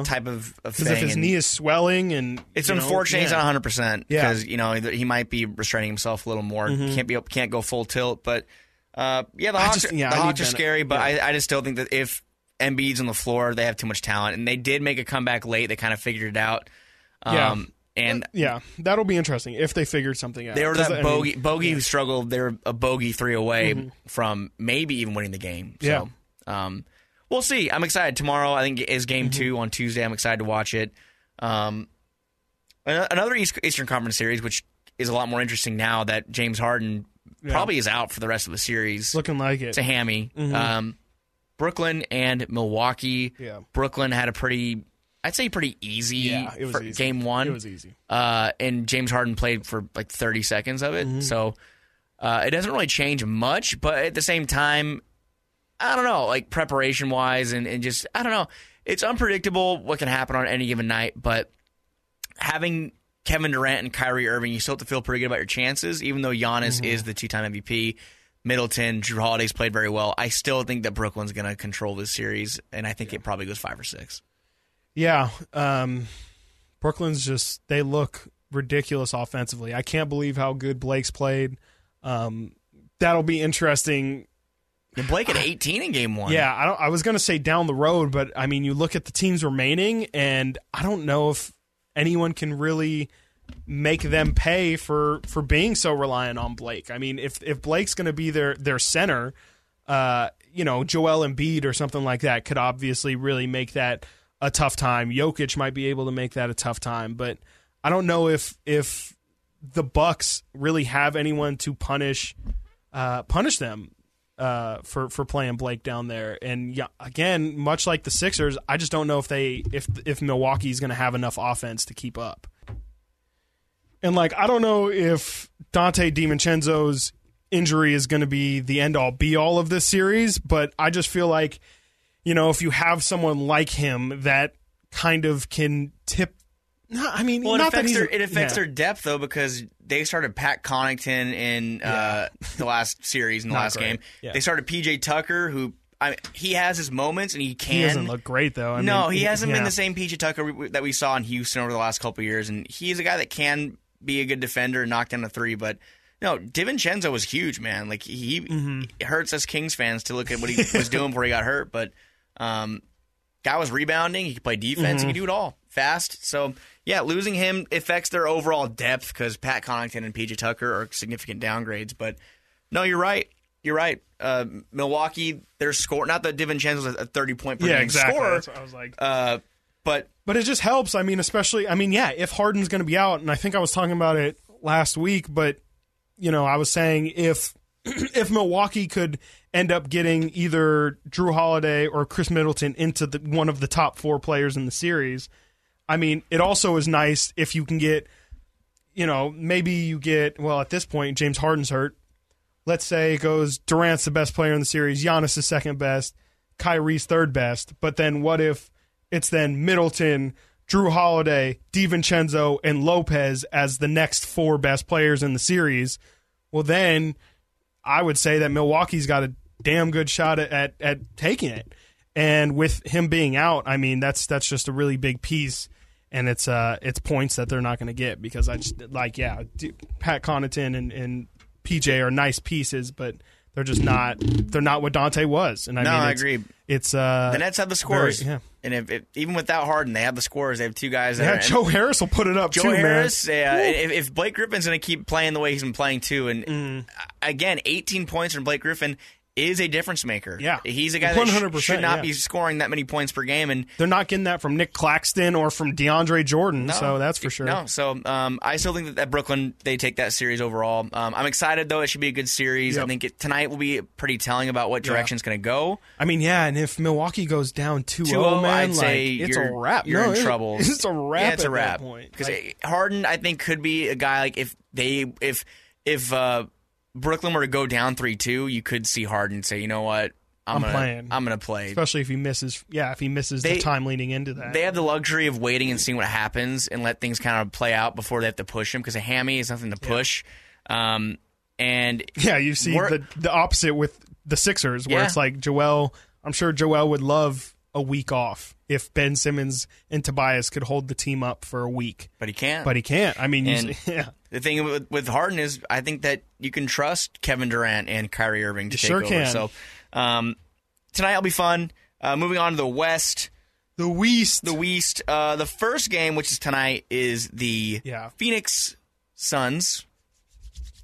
type of thing. Because if his knee is swelling and... It's unfortunate he's not 100%. Yeah. Because, he might be restraining himself a little more. Mm-hmm. Can't go full tilt, but... the Hawks are scary, but yeah. I just still think that if Embiid's on the floor, they have too much talent. And they did make a comeback late. They kind of figured it out. That'll be interesting if they figured something out. They were that bogey who struggled. They were a bogey three away from maybe even winning the game. So, we'll see. I'm excited. Tomorrow, I think, is game two on Tuesday. I'm excited to watch it. Another Eastern Conference series, which is a lot more interesting now that James Harden probably is out for the rest of the series. Looking like it. It's a hammy. Mm-hmm. Brooklyn and Milwaukee. Yeah. Brooklyn had a pretty easy game one. It was easy. And James Harden played for like 30 seconds of it. Mm-hmm. So it doesn't really change much. But at the same time, I don't know, like preparation-wise and just, I don't know. It's unpredictable what can happen on any given night. But having... Kevin Durant and Kyrie Irving, you still have to feel pretty good about your chances, even though Giannis is the two-time MVP. Middleton, Drew Holiday's played very well. I still think that Brooklyn's going to control this series, and I think it probably goes 5 or 6. Yeah. Brooklyn's just – they look ridiculous offensively. I can't believe how good Blake's played. That'll be interesting. And Blake at 18 in game one. Yeah, I was going to say down the road, but, I mean, you look at the teams remaining, and I don't know if – anyone can really make them pay for being so reliant on Blake. I mean, if Blake's going to be their center, Joel Embiid or something like that could obviously really make that a tough time. Jokic might be able to make that a tough time, but I don't know if the Bucks really have anyone to punish them for playing Blake down there. And again, much like the Sixers, I just don't know if Milwaukee's going to have enough offense to keep up. And like, I don't know if Dante DiVincenzo's injury is going to be the end all be all of this series, but I just feel like, if you have someone like him that kind of can tip. No, I mean, it affects their depth, though, because they started Pat Connaughton in the last series, in the last game. Yeah. They started P.J. Tucker, who he has his moments, and he doesn't look great, though. He hasn't been the same P.J. Tucker that we saw in Houston over the last couple of years, and he's a guy that can be a good defender and knock down a three, but... No, DiVincenzo was huge, man. Like, it hurts us Kings fans to look at what he was doing before he got hurt, but guy was rebounding, he could play defense, he could do it all. Fast, so... Yeah, losing him affects their overall depth because Pat Connaughton and P.J. Tucker are significant downgrades. But, no, you're right. You're right. Milwaukee, their score – not that DiVincenzo's a 30-point per game scorer. That's what I was like. But it just helps. I mean, especially – I mean, yeah, if Harden's going to be out, and I think I was talking about it last week, but, I was saying if Milwaukee could end up getting either Drew Holiday or Chris Middleton into one of the top four players in the series – I mean, it also is nice if you can get, maybe you get, well, at this point, James Harden's hurt. Let's say it goes Durant's the best player in the series, Giannis is second best, Kyrie's third best. But then what if it's then Middleton, Drew Holiday, DiVincenzo, and Lopez as the next four best players in the series? Well, then I would say that Milwaukee's got a damn good shot at taking it. And with him being out, I mean, that's just a really big piece. And it's points that they're not going to get because Pat Connaughton and PJ are nice pieces, but They're just not. They're not what Dante was. And I agree. It's the Nets have the scores, and if even without Harden, they have the scores. They have two guys. Joe Harris will put it up. If Blake Griffin's going to keep playing the way he's been playing too, and again, 18 points from Blake Griffin is a difference maker. Yeah, he's a guy that should not be scoring that many points per game, and they're not getting that from Nick Claxton or from DeAndre Jordan. No, so that's for sure. No, so I still think that Brooklyn, they take that series overall. I'm excited though; it should be a good series. Yep. I think tonight will be pretty telling about what direction it's going to go. I mean, and if Milwaukee goes down 2-0, man, I'd say it's a wrap. You're in trouble. It's a wrap. Yeah, it's a wrap. That point. Because Harden, I think, could be a guy like if Brooklyn were to go down 3-2, you could see Harden say, you know what, I'm going to play. Especially if he misses the time leading into that. They have the luxury of waiting and seeing what happens and let things kind of play out before they have to push him because a hammy is nothing to push. Yeah. You see the opposite with the Sixers where it's like Joel, I'm sure Joel would love a week off if Ben Simmons and Tobias could hold the team up for a week. But he can't. I mean, the thing with Harden is I think that you can trust Kevin Durant and Kyrie Irving to take over. Can. So tonight will be fun. Moving on to the West. The Weast. The first game, which is tonight, is the Phoenix Suns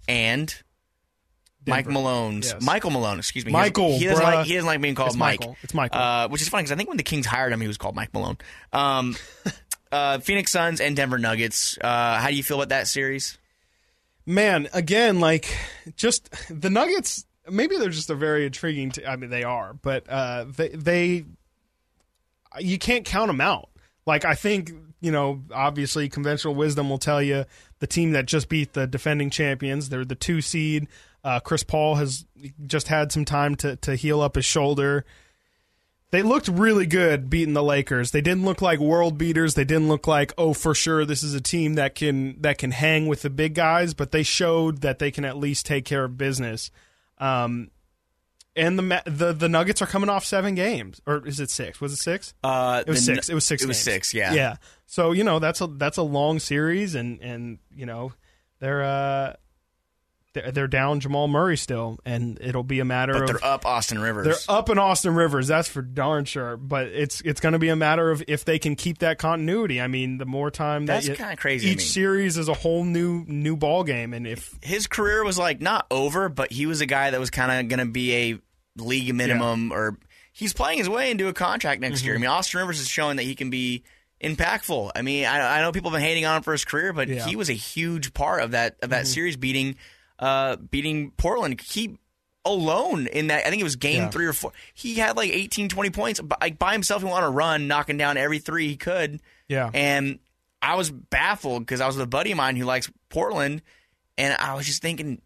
and Denver. Michael Malone, excuse me. He doesn't like being called Mike. It's Michael. Which is funny because I think when the Kings hired him, he was called Mike Malone. Phoenix Suns and Denver Nuggets. How do you feel about that series? Man, again, just the Nuggets, maybe they're just a very intriguing team. I mean, they are, but they you can't count them out. I think, obviously conventional wisdom will tell you the team that just beat the defending champions, they're the 2 seed. Chris Paul has just had some time to heal up his shoulder. They looked really good beating the Lakers. They didn't look like world beaters. They didn't look like, oh, for sure, this is a team that can hang with the big guys, but they showed that they can at least take care of business. And the Nuggets are coming off 7 games. Or is it 6? Was it 6? It was 6. It was 6 games. It was 6, yeah. Yeah. So, that's a long series, and they're... They're down Jamal Murray still, and it'll be a matter of... But they're up Austin Rivers. They're up in Austin Rivers, that's for darn sure. But it's going to be a matter of if they can keep that continuity. I mean, the more time that's kind of crazy. Each series is a whole new ball game, and if his career was not over, but he was a guy that was kind of going to be a league minimum, or he's playing his way into a contract next year. I mean, Austin Rivers is showing that he can be impactful. I mean, I know people have been hating on him for his career, but he was a huge part of that series beating Portland. He alone in that, I think it was game 3 or 4. He had 18, 20 points by himself. He went on a run, knocking down every three he could. Yeah. And I was baffled because I was with a buddy of mine who likes Portland. And I was just thinking,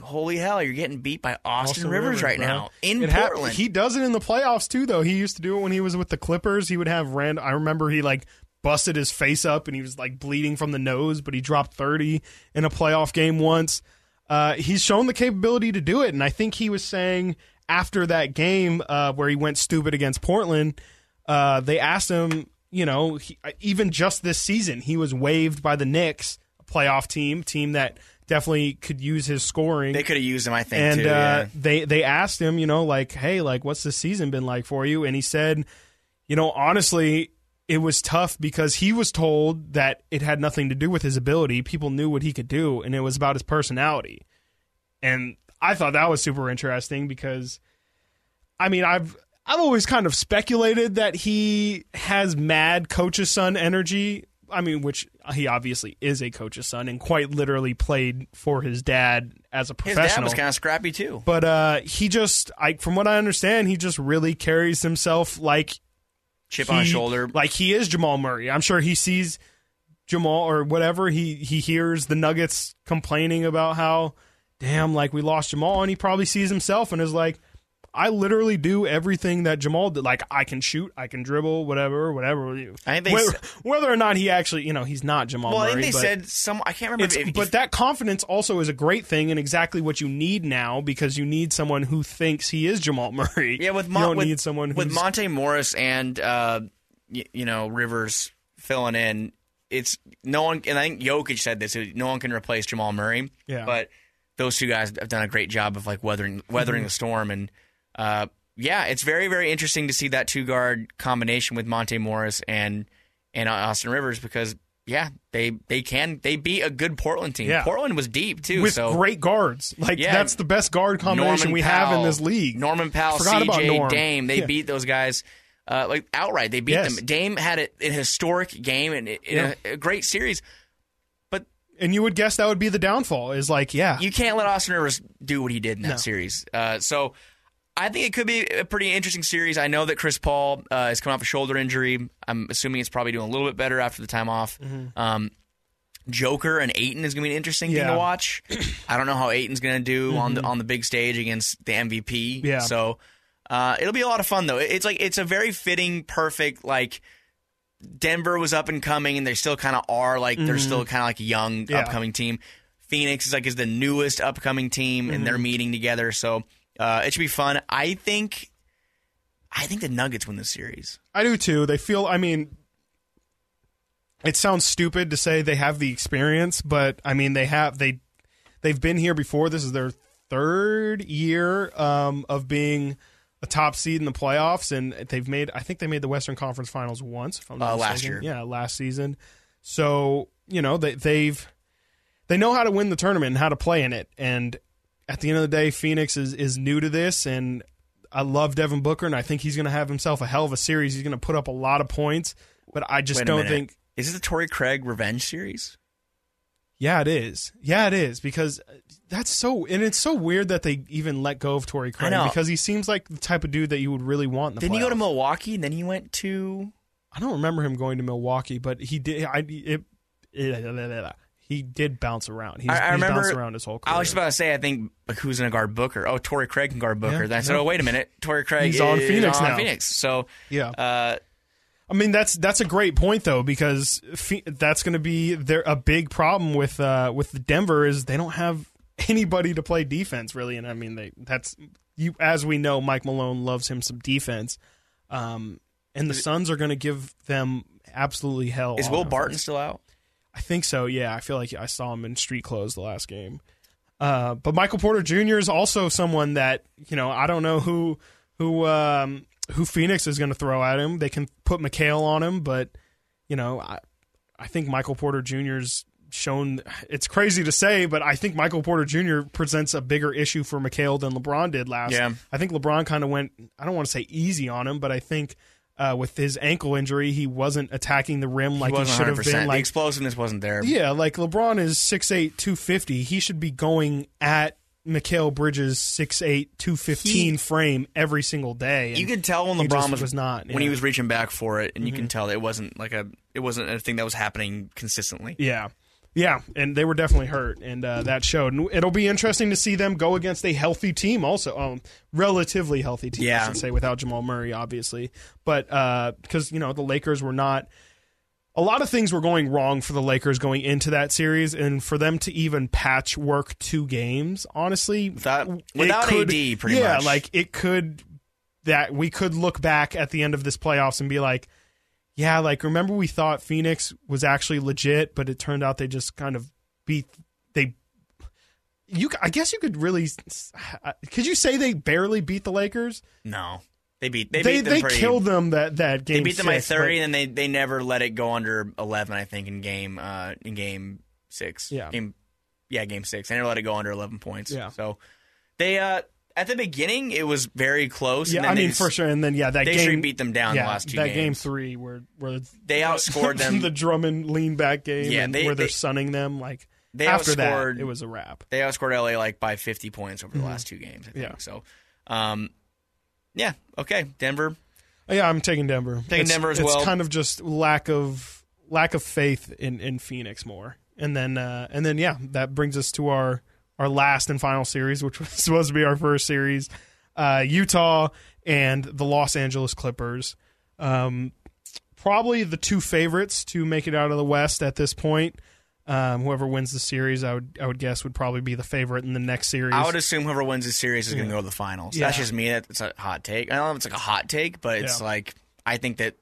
holy hell, you're getting beat by Austin Rivers right now in Portland. He does it in the playoffs too, though. He used to do it when he was with the Clippers. He would have I remember he busted his face up and he was bleeding from the nose, but he dropped 30 in a playoff game once. He's shown the capability to do it, and I think he was saying after that game where he went stupid against Portland, they asked him, even just this season, he was waived by the Knicks, a playoff team that definitely could use his scoring. They could have used him, I think, and, too. And they asked him, hey, what's this season been like for you? And he said, honestly, it was tough because he was told that it had nothing to do with his ability. People knew what he could do, and it was about his personality. And I thought that was super interesting because, I mean, I've always kind of speculated that he has mad coach's son energy, I mean, which he obviously is a coach's son and quite literally played for his dad as a professional. His dad was kind of scrappy, too. But he just, from what I understand, he just really carries himself like... Chip on his shoulder. He is Jamal Murray. I'm sure he sees Jamal or whatever. He hears the Nuggets complaining about how, damn, we lost Jamal. And he probably sees himself and is like, I literally do everything that Jamal did. I can shoot, I can dribble, whatever. I think whether or not he actually, he's not Jamal Murray. Well, I think they said I can't remember. But that confidence also is a great thing and exactly what you need now because you need someone who thinks he is Jamal Murray. Yeah, need someone who's... With Monte Morris and, Rivers filling in, it's no one... And I think Jokic said this, no one can replace Jamal Murray. Yeah. But those two guys have done a great job of like weathering the storm. And it's very, very interesting to see that two guard combination with Monte Morris and Austin Rivers, because they beat a good Portland team. Yeah. Portland was deep too, with great guards. Like that's the best guard combination we have in this league. Norman Powell, CJ, Dame, they beat those guys outright. They beat them. Dame had a historic game and a great series. And you would guess that would be the downfall. Is like, you can't let Austin Rivers do what he did in that series. So I think it could be a pretty interesting series. I know that Chris Paul is coming off a shoulder injury. I'm assuming it's probably doing a little bit better after the time off. Mm-hmm. Joker and Ayton is going to be an interesting thing to watch. I don't know how Ayton's going to do on the big stage against the MVP. Yeah. So it'll be a lot of fun though. It's a very fitting, perfect Denver was up and coming, and they still kind of are. They're still kind of like a young upcoming team. Phoenix is the newest upcoming team, and they're meeting together. So it should be fun. I think the Nuggets win this series. I do too. They feel. I mean, it sounds stupid to say they have the experience, but I mean they've been here before. This is their third year of being a top seed in the playoffs, and they made the Western Conference Finals once from last year. Yeah, last season. So, they know how to win the tournament and how to play in it. And at the end of the day, Phoenix is new to this, and I love Devin Booker, and I think he's going to have himself a hell of a series. He's going to put up a lot of points, but I just don't think. Is this a Torrey Craig revenge series? Yeah, it is, because that's and it's so weird that they even let go of Torrey Craig, because he seems like the type of dude that you would really want in the playoffs. Didn't he go to Milwaukee, and then he went to... I don't remember him going to Milwaukee, but he did. He did bounce around. He bounced around his whole career. I was just about to say, I think, who's going to guard Booker? Oh, Torrey Craig can guard Booker. Yeah. I said, oh, wait a minute. Torrey Craig is on Phoenix now. So, I mean, that's a great point though, because that's going to be a big problem with Denver is they don't have anybody to play defense really, and I mean as we know, Mike Malone loves him some defense, and the Suns are going to give them absolutely hell. Is Will Barton still out? I think so. Yeah, I feel like I saw him in street clothes the last game. But Michael Porter Jr. is also someone that I don't know who Phoenix is going to throw at him. They can put McHale on him, but, I think Michael Porter Jr.'s shown... It's crazy to say, but I think Michael Porter Jr. presents a bigger issue for McHale than LeBron did last. Yeah. I think LeBron kind of went, I don't want to say easy on him, but I think with his ankle injury, he wasn't attacking the rim like he should have been. The explosiveness wasn't there. Yeah, LeBron is 6'8", 250. He should be going at Mikal Bridges' 6'8", 215 frame every single day. You could tell when LeBron was not when he was reaching back for it, and you can tell it wasn't a thing that was happening consistently. Yeah, and they were definitely hurt, and that showed. And it'll be interesting to see them go against a healthy team, also relatively healthy team, I should say, without Jamal Murray, obviously, but because the Lakers were not. A lot of things were going wrong for the Lakers going into that series, and for them to even patchwork two games, honestly, without AD, pretty much. Yeah, we could look back at the end of this playoffs and be like, remember we thought Phoenix was actually legit, but it turned out they just kind of I guess you could really, could you say they barely beat the Lakers? No. They killed them that game. They beat them by 30, and they never let it go under 11. I think in game six. Game six. They never let it go under 11 points. Yeah. So they at the beginning it was very close. Yeah, and then for sure. And then they beat them down the last two games. That game three where they outscored them. The Drummond lean back game. Yeah, they're sunning them like. After that, it was a wrap. They outscored LA by 50 points over the last two games. I think. Yeah. So. Yeah, okay, Denver. Yeah, I'm taking Denver. Denver as well. It's kind of just lack of faith in Phoenix more. And then that brings us to our last and final series, which was supposed to be our first series, Utah and the Los Angeles Clippers. Probably the two favorites to make it out of the West at this point. Whoever wins the series, I would guess, would probably be the favorite in the next series. I would assume whoever wins the series is going to go to the finals. Yeah. That's just me. That's a hot take. I don't know if it's a hot take, but I think that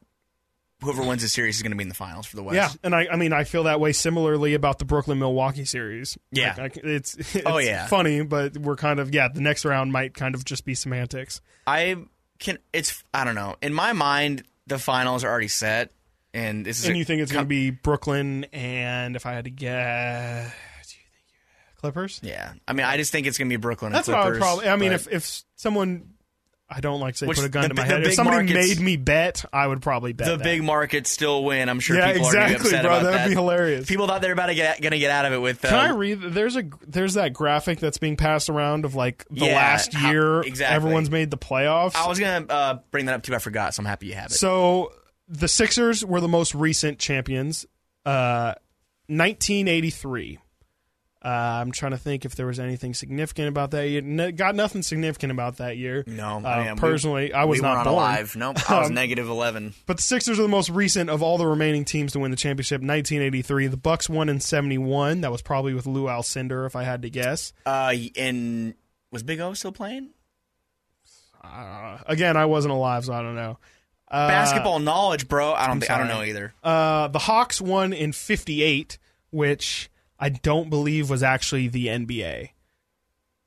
whoever wins the series is going to be in the finals for the West. Yeah, and I mean, I feel that way similarly about the Brooklyn-Milwaukee series. Yeah. Like, it's funny, but we're kind of, the next round might kind of just be semantics. I don't know. In my mind, the finals are already set. And you think it's going to be Brooklyn and, if I had to guess, Clippers? Yeah. I mean, I just think it's going to be Brooklyn and Clippers. That's what I would probably... I mean, if someone... I don't like to say put a gun to my head. If somebody made me bet, I would probably bet that. The big markets still win. I'm sure people are going to be upset about that. Yeah, exactly, bro. That would be hilarious. People thought they were about to get out of it with... Can I read... There's that graphic that's being passed around of, like, the last year. Exactly. Everyone's made the playoffs. I was going to bring that up, too. I forgot, so I'm happy you have it. So, the Sixers were the most recent champions. 1983. I'm trying to think if there was anything significant about that year. Got nothing significant about that year. No. Personally, I was not born. Alive. Nope, I was -11. But the Sixers are the most recent of all the remaining teams to win the championship, 1983. The Bucks won in 71. That was probably with Lou Alcindor, if I had to guess. And was Big O still playing? Again, I wasn't alive, so I don't know. Basketball knowledge, bro. I don't know either. The Hawks won in 58, which... I don't believe was actually the NBA.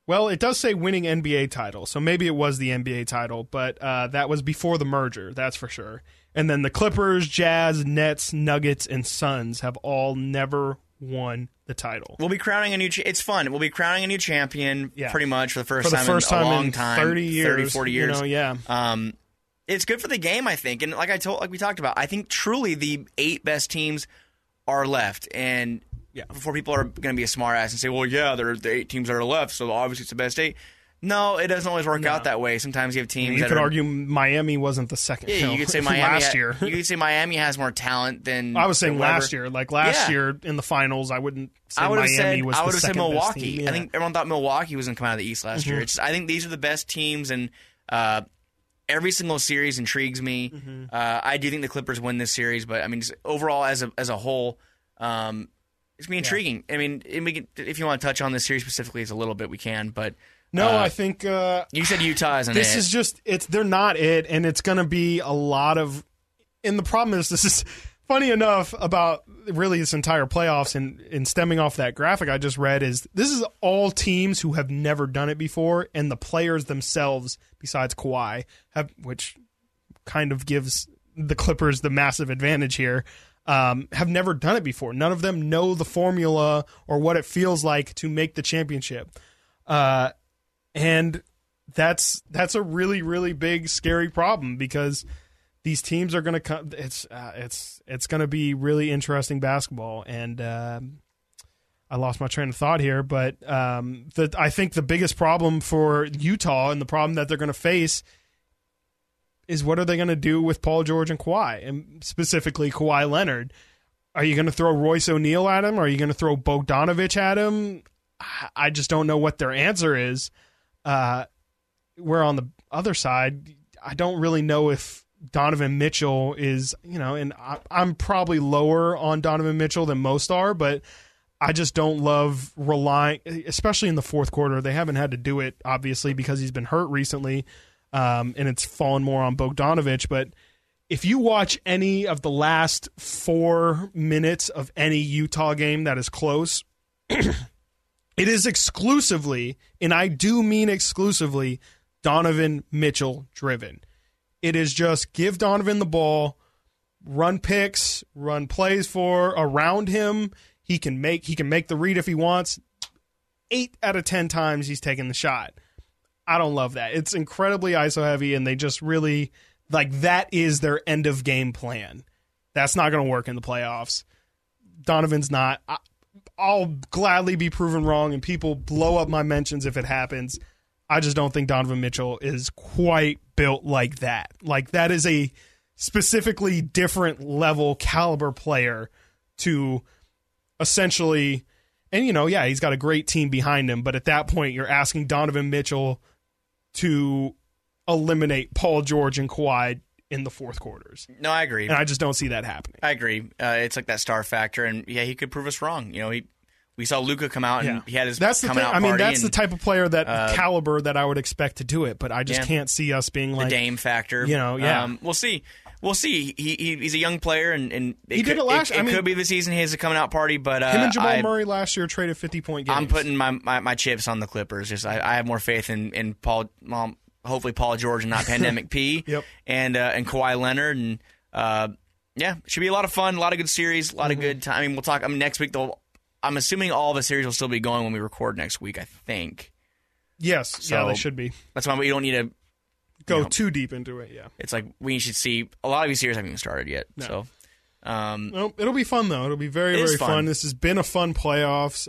Well, it does say winning NBA title, so maybe it was the NBA title, but that was before the merger, that's for sure. And then the Clippers, Jazz, Nets, Nuggets, and Suns have all never won the title. We'll be crowning a new it's fun. We'll be crowning a new champion pretty much for the first time in a long time. 30, 40 years. You know, it's good for the game, I think. And like we talked about, I think truly the 8 best teams are left, and before people are going to be a smart ass and say, well, there are the 8 teams that are left, so obviously it's the best 8. No, it doesn't always work out that way. Sometimes you have teams that could argue Miami wasn't the second. Yeah, you could say Miami last year. You could say Miami has more talent than... I was saying last year. Like last year in the finals, I wouldn't say Miami was the second best team. I would have said Milwaukee. Yeah. I think everyone thought Milwaukee was going to come out of the East last year. I think these are the best teams, and every single series intrigues me. I do think the Clippers win this series, but I mean, just overall as a whole... it's going to be intriguing. Yeah. I mean, if you want to touch on this series specifically, it's a little bit we can, but... No, I think... you said Utah isn't this it. This is just... They're not it, and it's going to be a lot of... And the problem is, this is funny enough about really this entire playoffs and stemming off that graphic I just read is this is all teams who have never done it before, and the players themselves, besides Kawhi, which kind of gives the Clippers the massive advantage here, have never done it before. None of them know the formula or what it feels like to make the championship. And that's a really, really big, scary problem because these teams are going to come. It's going to be really interesting basketball. And I lost my train of thought here, but I think the biggest problem for Utah and the problem that they're going to face is what are they going to do with Paul George and Kawhi, and specifically Kawhi Leonard? Are you going to throw Royce O'Neal at him? Are you going to throw Bogdanovich at him? I just don't know what their answer is. Where on the other side, I don't really know if Donovan Mitchell is, and I'm probably lower on Donovan Mitchell than most are, but I just don't love relying, especially in the fourth quarter. They haven't had to do it, obviously, because he's been hurt recently. And it's fallen more on Bogdanovich, but if you watch any of the last 4 minutes of any Utah game that is close, it is exclusively, and I do mean exclusively, Donovan Mitchell driven. It is just give Donovan the ball, run picks, run plays around him. He can make the read if he wants. 8 out of 10 times he's taking the shot. I don't love that. It's incredibly ISO heavy, and they just really that is their end of game plan. That's not going to work in the playoffs. Donovan's not. I'll gladly be proven wrong, and people blow up my mentions if it happens. I just don't think Donovan Mitchell is quite built like that. Like that is a specifically different level caliber player to essentially. And he's got a great team behind him, but at that point, you're asking Donovan Mitchell to eliminate Paul George and Kawhi in the fourth quarters. No, I agree. And I just don't see that happening. I agree. It's like that star factor, and he could prove us wrong. We saw Luka come out, and he had his coming out party. I mean, that's the type of player that caliber that I would expect to do it, but I just can't see us being like... The Dame factor. We'll see. We'll see. He's a young player, and he did it last year. It could be the season he has a coming out party, but him and Jamal Murray last year traded 50-point games. I'm putting my chips on the Clippers. Just I have more faith in Paul, hopefully Paul George, and not Pandemic P, yep. And Kawhi Leonard, and yeah, it should be a lot of fun, a lot of good series, a lot of good time. I mean, we'll talk. Next week I'm assuming all the series will still be going when we record next week. I think. Yes. So, yeah, they should be. That's why we don't need to go too deep into it, yeah. It's like we should see a lot of these series haven't even started yet. No. So it'll be fun though. It'll be very, very fun. This has been a fun playoffs.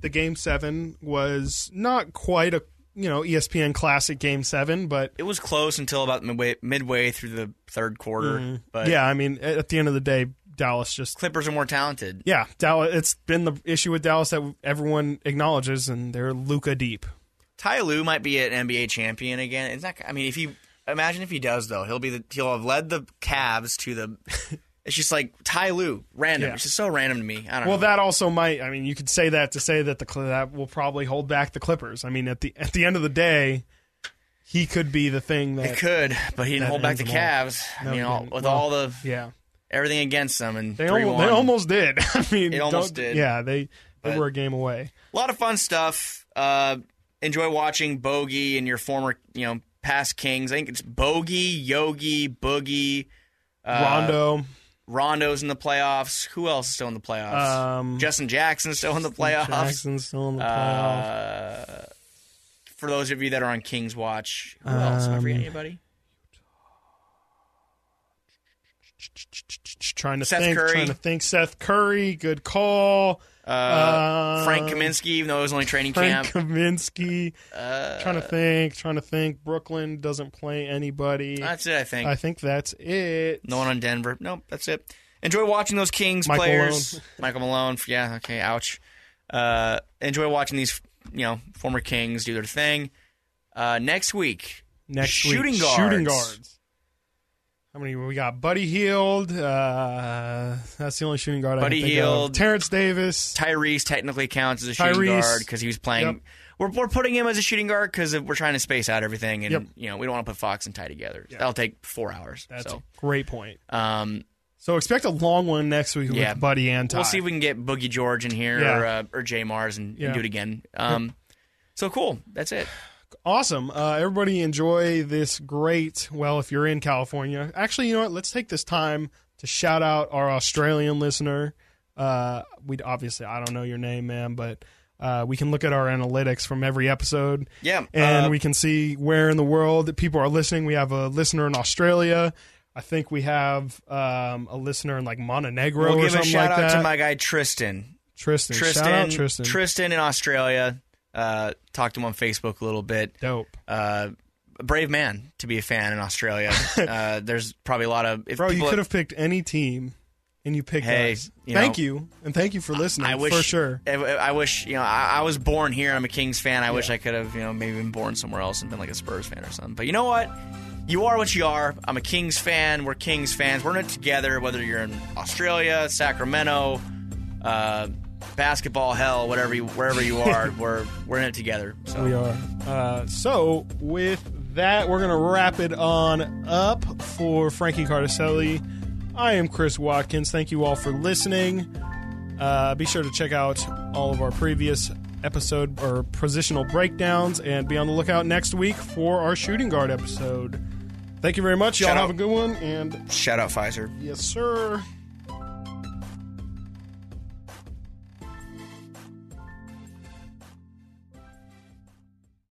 The Game 7 was not quite a ESPN classic Game 7, but it was close until about midway through the third quarter. Mm-hmm. But yeah, I mean at the end of the day, Dallas just Clippers are more talented. Yeah, Dallas. It's been the issue with Dallas that everyone acknowledges, and they're Luka deep. Ty Lue might be an NBA champion again. It's not. I mean, if he does though, he'll have led the Cavs to the. It's just like Ty Lue, random. Yeah. It's just so random to me. I don't know. Well, that also might. I mean, you could say that to say that that will probably hold back the Clippers. I mean, at the end of the day, he could be the thing that it could, but he didn't hold back the Cavs. No, I mean, everything against them, and they almost did. I mean, it almost did. Yeah, they were a game away. A lot of fun stuff. Enjoy watching Bogey and your former, past Kings. I think it's Bogey, Yogi, Boogie, Rondo. Rondo's in the playoffs. Who else is still in the playoffs? Justin Jackson's still in the playoffs. For those of you that are on Kings watch, who else? Am I forgetting anybody? Trying to think. Seth Curry, good call. Frank Kaminsky, even though it was only training camp. Kaminsky. Trying to think. Brooklyn doesn't play anybody. That's it, I think. That's it. No one on Denver. Nope, that's it. Enjoy watching those Kings players. Michael Malone. Yeah, okay, ouch. Enjoy watching these, former Kings do their thing. Next week, shooting guards. How many? We got Buddy Hield. That's the only shooting guard I can think of. Buddy Hield. Terrence Davis. Tyrese technically counts as a shooting guard because he was playing. Yep. We're putting him as a shooting guard because we're trying to space out everything. And, we don't want to put Fox and Ty together. Yep. That'll take 4 hours. That's a great point. So expect a long one next week with Buddy and Ty. We'll see if we can get Boogie George in here or J Mars and do it again. So cool. That's it. Awesome. Everybody enjoy this great, if you're in California. Actually, you know what? Let's take this time to shout out our Australian listener. We'd obviously, I don't know your name, man, but we can look at our analytics from every episode. Yeah. And we can see where in the world that people are listening. We have a listener in Australia. I think we have a listener in Montenegro or something like that. We'll give a shout out to my guy, Tristan. Shout out Tristan. Tristan in Australia. Talked to him on Facebook a little bit. Dope. Brave man to be a fan in Australia. There's probably a lot of... you could have picked any team, and you picked us. Thank you for listening, for sure. I wish, I was born here, I'm a Kings fan. I wish I could have, maybe been born somewhere else and been a Spurs fan or something. But you know what? You are what you are. I'm a Kings fan. We're Kings fans. We're in it together, whether you're in Australia, Sacramento, basketball hell, wherever you are, we're in it together. So. We are. So with that, we're gonna wrap it on up for Frankie Cardicelli. I am Chris Watkins. Thank you all for listening. Be sure to check out all of our previous episode or positional breakdowns, and be on the lookout next week for our shooting guard episode. Thank you very much. Y'all have a good one, and shout out Pfizer. Yes, sir.